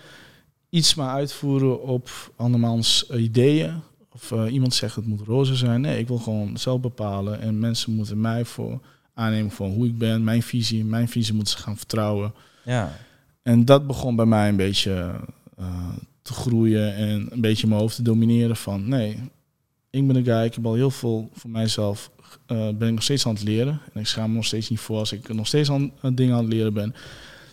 iets maar uitvoeren op andermans uh, ideeën. Of uh, iemand zegt het moet roze zijn. Nee, ik wil gewoon zelf bepalen. En mensen moeten mij voor aannemen van hoe ik ben, mijn visie. Mijn visie moeten ze gaan vertrouwen. Ja. En dat begon bij mij een beetje uh, te groeien... en een beetje mijn hoofd te domineren van... nee. Ik ben een guy, ik heb al heel veel voor mijzelf, uh, ben ik nog steeds aan het leren. En ik schaam me nog steeds niet voor als ik nog steeds aan, aan dingen aan het leren ben.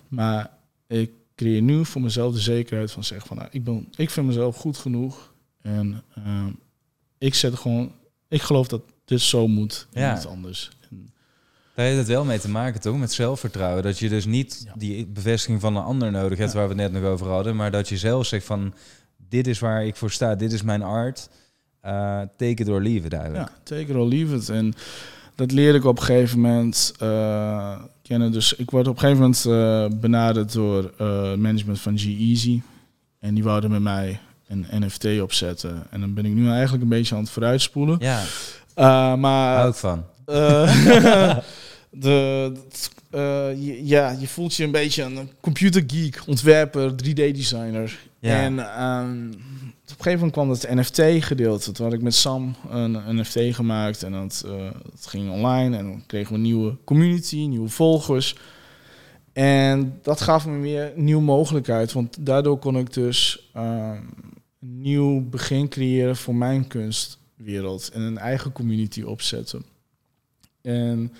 Maar ik creëer nu voor mezelf de zekerheid van zeggen van, nou, ik, ben, ik vind mezelf goed genoeg. En uh, ik zet gewoon, ik geloof dat dit zo moet en ja. niet anders. En daar heeft het wel mee te maken, toch? Met zelfvertrouwen. Dat je dus niet ja. die bevestiging van een ander nodig hebt, ja. waar we het net nog over hadden. Maar dat je zelf zegt van, dit is waar ik voor sta, dit is mijn art. Uh, take it or leave it eigenlijk. Ja, take it or leave it. En dat leerde ik op een gegeven moment uh, kennen. Dus ik word op een gegeven moment uh, benaderd door het uh, management van G-Eazy. En die wouden met mij een N F T opzetten. En dan ben ik nu eigenlijk een beetje aan het vooruitspoelen. Ja, uh, maar... Hou ik van. Uh, de... de Uh, je, ja, je voelt je een beetje een computergeek, ontwerper, drie D-designer. Ja. En um, op een gegeven moment kwam dat N F T-gedeelte. Toen had ik met Sam een N F T gemaakt en dat, uh, dat ging online. En dan kregen we een nieuwe community, nieuwe volgers. En dat gaf me weer een nieuwe mogelijkheid. Want daardoor kon ik dus uh, een nieuw begin creëren voor mijn kunstwereld. En een eigen community opzetten. En...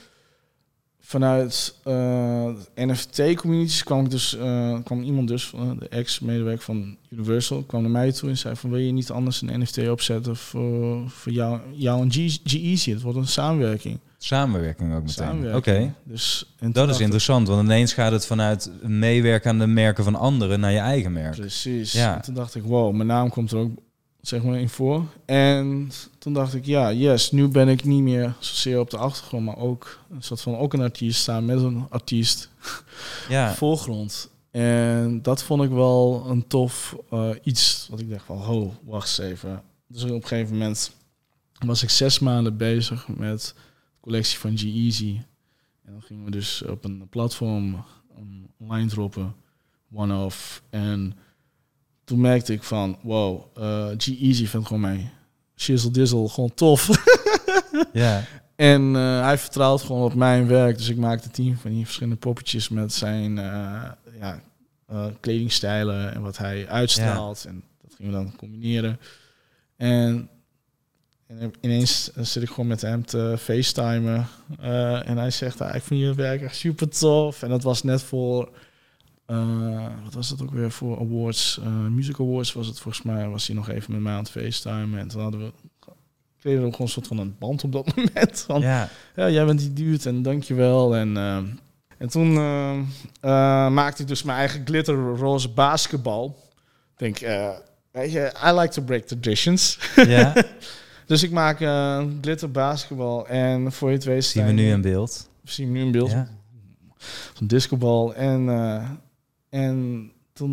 vanuit uh, N F T-communities kwam ik dus uh, kwam iemand dus, uh, de ex-medewerker van Universal, kwam naar mij toe en zei van wil je niet anders een N F T opzetten voor, voor jou, jou en G-Eazy? Het wordt een samenwerking. Samenwerking ook meteen. Oké. Okay. Dus dat is interessant, want ineens gaat het vanuit meewerken aan de merken van anderen naar je eigen merk. Precies. Ja. En toen dacht ik, wow, mijn naam komt er ook zeg maar in voor. En toen dacht ik, ja, yes, nu ben ik niet meer zozeer op de achtergrond, maar ook een soort van ook een artiest staan met een artiest. Ja. Voorgrond. En dat vond ik wel een tof uh, iets, wat ik dacht van, ho, wacht eens even. Dus op een gegeven moment was ik zes maanden bezig met collectie van G-Eazy. En dan gingen we dus op een platform online droppen, one-off. En toen merkte ik van, wow, uh, G-Eazy vindt gewoon mij shizzle dizzle gewoon tof. Ja. En uh, hij vertrouwt gewoon op mijn werk. Dus ik maakte tien van die verschillende poppetjes met zijn uh, ja, uh, kledingstijlen en wat hij uitstraalt. Ja. En dat gingen we dan combineren. En En ineens zit ik gewoon met hem te facetimen. Uh, en hij zegt, ah, ik vind je werk echt super tof. En dat was net voor, uh, wat was dat ook weer voor awards? Uh, Music Awards was het volgens mij. Was hij nog even met mij aan het facetimen. En toen hadden we, kregen we ook gewoon een soort van een band op dat moment. Van, ja. ja, jij bent die dude en dankjewel. En, uh, en toen uh, uh, maakte ik dus mijn eigen glitterroze basketbal. Ik denk, uh, weet je, I like to break traditions. Ja. Dus ik maak uh, glitter basketbal en voor je twee zien we nu in beeld. Zien we nu in beeld. Ja. Zo'n discobal. En, uh, en toen,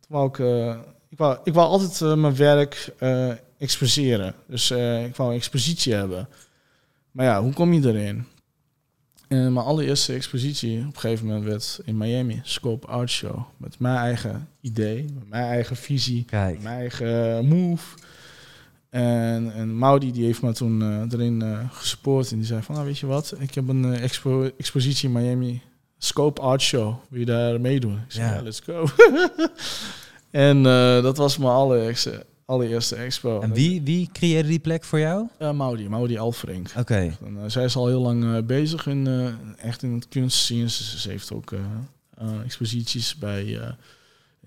toen wou ik... Uh, ik, wou, ik wou altijd uh, mijn werk uh, exposeren. Dus uh, ik wou een expositie hebben. Maar ja, hoe kom je erin? En mijn allereerste expositie op een gegeven moment werd in Miami. Scope Art Show. Met mijn eigen idee. Met mijn eigen visie. Kijk. Mijn eigen move. En, en Maudi die heeft me toen uh, erin uh, gesupport. En die zei van, nou weet je wat, ik heb een uh, expo- expositie in Miami. Scope Art Show. Wil je daar meedoen? Ik zei, ja, yeah, let's go. En uh, dat was mijn allereerste, allereerste expo. En wie, wie creëerde die plek voor jou? Uh, Maudi, Maudi Alfrink. Oké. Okay. Uh, zij is al heel lang uh, bezig, in, uh, echt in het kunstzien. Ze, ze heeft ook uh, uh, exposities bij... Uh,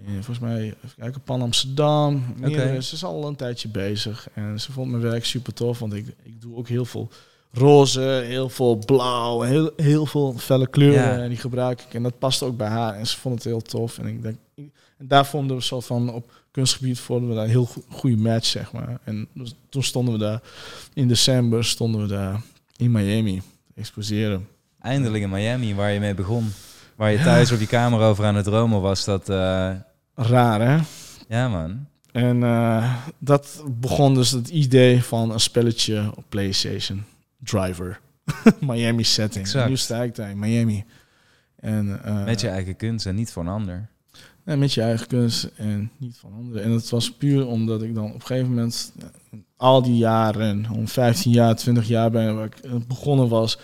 En volgens mij, even kijken, Pan Amsterdam. Okay. Ze is al een tijdje bezig. En ze vond mijn werk super tof. Want ik, ik doe ook heel veel roze, heel veel blauw. Heel, heel veel felle kleuren. Yeah. En die gebruik ik. En dat past ook bij haar. En ze vond het heel tof. En ik denk, en daar vonden we een soort van, op kunstgebied vonden we daar een heel goede match, zeg maar. En dus, toen stonden we daar, in december stonden we daar in Miami. Exposeren. Eindelijk in Miami, waar je mee begon. Waar je thuis op je kamer over aan het dromen was, dat... Uh... Raar, hè? Ja, man. En uh, dat begon dus het idee van een spelletje op PlayStation. Driver. Miami setting. Exact. Nu sta ik daar in Miami. En, uh, met je eigen kunst en niet voor een ander. Nee, met je eigen kunst en niet van anderen. En dat was puur omdat ik dan op een gegeven moment... al die jaren, om vijftien jaar, twintig jaar bijna, waar ik begonnen was...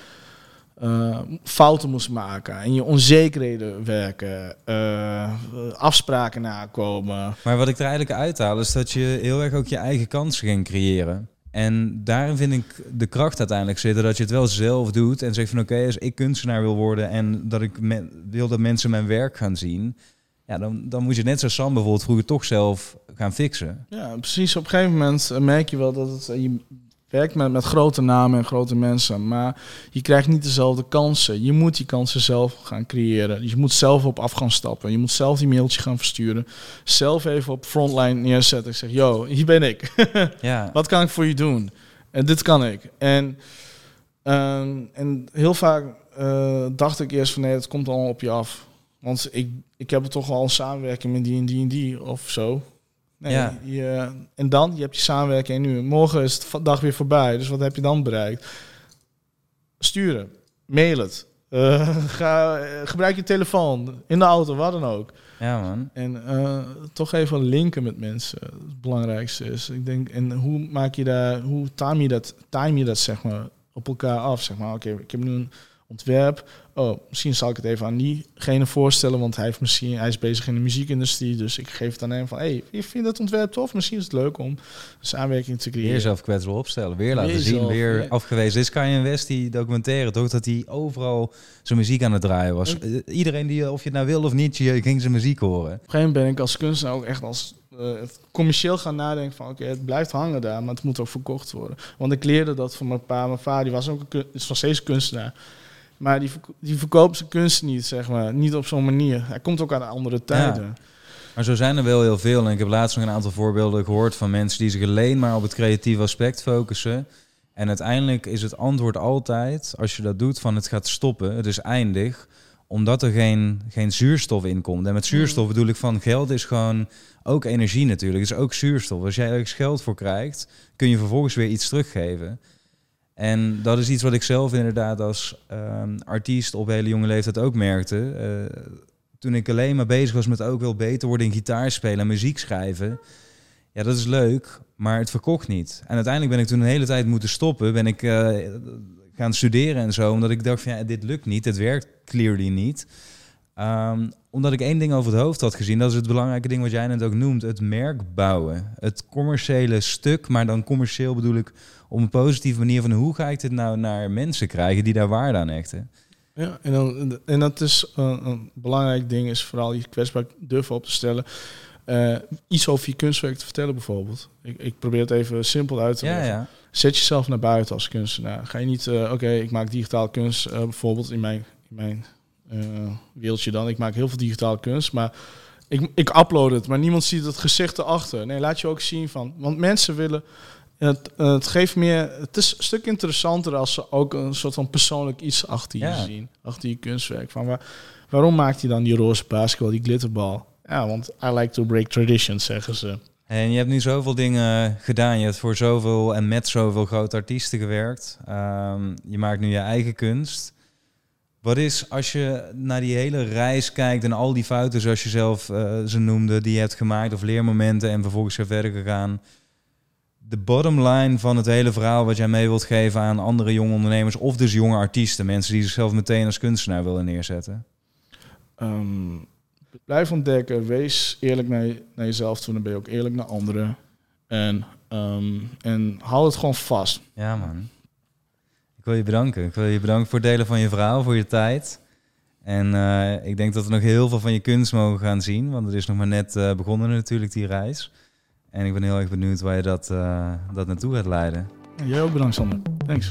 Uh, fouten moest maken en je onzekerheden werken, uh, afspraken nakomen. Maar wat ik er eigenlijk uithaal is dat je heel erg ook je eigen kansen ging creëren. En daarin vind ik de kracht uiteindelijk zitten, dat je het wel zelf doet en zegt van oké, okay, als ik kunstenaar wil worden en dat ik me- wil dat mensen mijn werk gaan zien, ja, dan, dan moet je net zoals Sam bijvoorbeeld vroeger toch zelf gaan fixen. Ja, precies. Op een gegeven moment merk je wel dat het... Uh, je werkt met, met grote namen en grote mensen, maar je krijgt niet dezelfde kansen. Je moet die kansen zelf gaan creëren. Je moet zelf op af gaan stappen. Je moet zelf die mailtje gaan versturen. Zelf even op frontline neerzetten. Ik zeg, yo, hier ben ik. Ja. Wat kan ik voor je doen? En dit kan ik. En, uh, en heel vaak uh, dacht ik eerst van nee, dat komt allemaal op je af. Want ik, ik heb toch al een samenwerking met die en die en die of zo. Nee, ja. je, en dan, je hebt je samenwerking en nu. Morgen is de dag weer voorbij, dus wat heb je dan bereikt? Sturen, mail het, uh, ga, gebruik je telefoon, in de auto, wat dan ook. Ja, man. En uh, toch even linken met mensen, het belangrijkste is. Ik denk, en hoe maak je daar, hoe time je dat, time je dat zeg maar, op elkaar af? Zeg maar, oké, okay, ik heb nu een ontwerp. Oh, misschien zal ik het even aan diegene voorstellen, want hij, heeft misschien, hij is bezig in de muziekindustrie, dus ik geef het aan hem van, hey, je vindt dat ontwerp tof? Misschien is het leuk om een samenwerking te creëren. Weer zelf kwetsbaar opstellen, weer laten weer zien, zelf, weer, weer afgewezen. Is Kanye West die documentaire, toch? Dat hij overal zijn muziek aan het draaien was. Ik, Iedereen die, of je het nou wilde of niet, je ging zijn muziek horen. Op een gegeven moment ben ik als kunstenaar ook echt als Uh, het commercieel gaan nadenken van oké, okay, het blijft hangen daar, maar het moet ook verkocht worden. Want ik leerde dat van mijn pa. Mijn vader, die was ook een, is nog steeds kunstenaar. Maar die, die verkoopt zijn kunst niet, zeg maar. Niet op zo'n manier. Hij komt ook aan andere tijden. Ja. Maar zo zijn er wel heel veel. En ik heb laatst nog een aantal voorbeelden gehoord van mensen die zich alleen maar op het creatieve aspect focussen. En uiteindelijk is het antwoord altijd, als je dat doet, van het gaat stoppen. Het is eindig. Omdat er geen, geen zuurstof in komt. En met zuurstof bedoel ik van geld is gewoon ook energie natuurlijk. Het is ook zuurstof. Als jij ergens geld voor krijgt, kun je vervolgens weer iets teruggeven. En dat is iets wat ik zelf inderdaad als uh, artiest op hele jonge leeftijd ook merkte. Uh, toen ik alleen maar bezig was met ook wel beter worden in gitaar spelen en muziek schrijven. Ja, dat is leuk, maar het verkocht niet. En uiteindelijk ben ik toen een hele tijd moeten stoppen. Ben ik... Uh, gaan studeren en zo, omdat ik dacht van ja, dit lukt niet, dit werkt clearly niet. Um, omdat ik één ding over het hoofd had gezien, dat is het belangrijke ding wat jij net ook noemt, het merk bouwen. Het commerciële stuk, maar dan commercieel bedoel ik op een positieve manier van hoe ga ik dit nou naar mensen krijgen die daar waarde aan hechten. Ja, en, dan, en dat is uh, een belangrijk ding, is vooral je kwetsbaar durven op te stellen. Uh, iets over je kunstwerk te vertellen bijvoorbeeld. Ik, ik probeer het even simpel uit te leggen. Ja, ja. Zet jezelf naar buiten als kunstenaar. Ga je niet, uh, oké, okay, ik maak digitaal kunst uh, bijvoorbeeld in mijn, in mijn uh, wereldje dan. Ik maak heel veel digitaal kunst, maar ik, ik upload het. Maar niemand ziet het gezicht erachter. Nee, laat je ook zien van, want mensen willen... Het, het geeft meer, het is een stuk interessanter als ze ook een soort van persoonlijk iets achter je ja. zien. Achter je kunstwerk. Van waar, waarom maakt hij dan die roze basketbal, die glitterbal? Ja, want I like to break traditions, zeggen ze. En je hebt nu zoveel dingen gedaan. Je hebt voor zoveel en met zoveel grote artiesten gewerkt. Um, je maakt nu je eigen kunst. Wat is, als je naar die hele reis kijkt en al die fouten, zoals je zelf uh, ze noemde, die je hebt gemaakt, of leermomenten en vervolgens weer verder gegaan. De bottom line van het hele verhaal wat jij mee wilt geven aan andere jonge ondernemers, of dus jonge artiesten, mensen die zichzelf meteen als kunstenaar willen neerzetten? Um... Blijf ontdekken, wees eerlijk naar, je, naar jezelf toe, dan ben je ook eerlijk naar anderen. En, um, en hou het gewoon vast. Ja man, ik wil je bedanken. Ik wil je bedanken voor het delen van je verhaal, voor je tijd. En uh, ik denk dat we nog heel veel van je kunst mogen gaan zien, want het is nog maar net uh, begonnen natuurlijk, die reis. En ik ben heel erg benieuwd waar je dat, uh, dat naartoe gaat leiden. En jij ook bedankt, Sander. Thanks.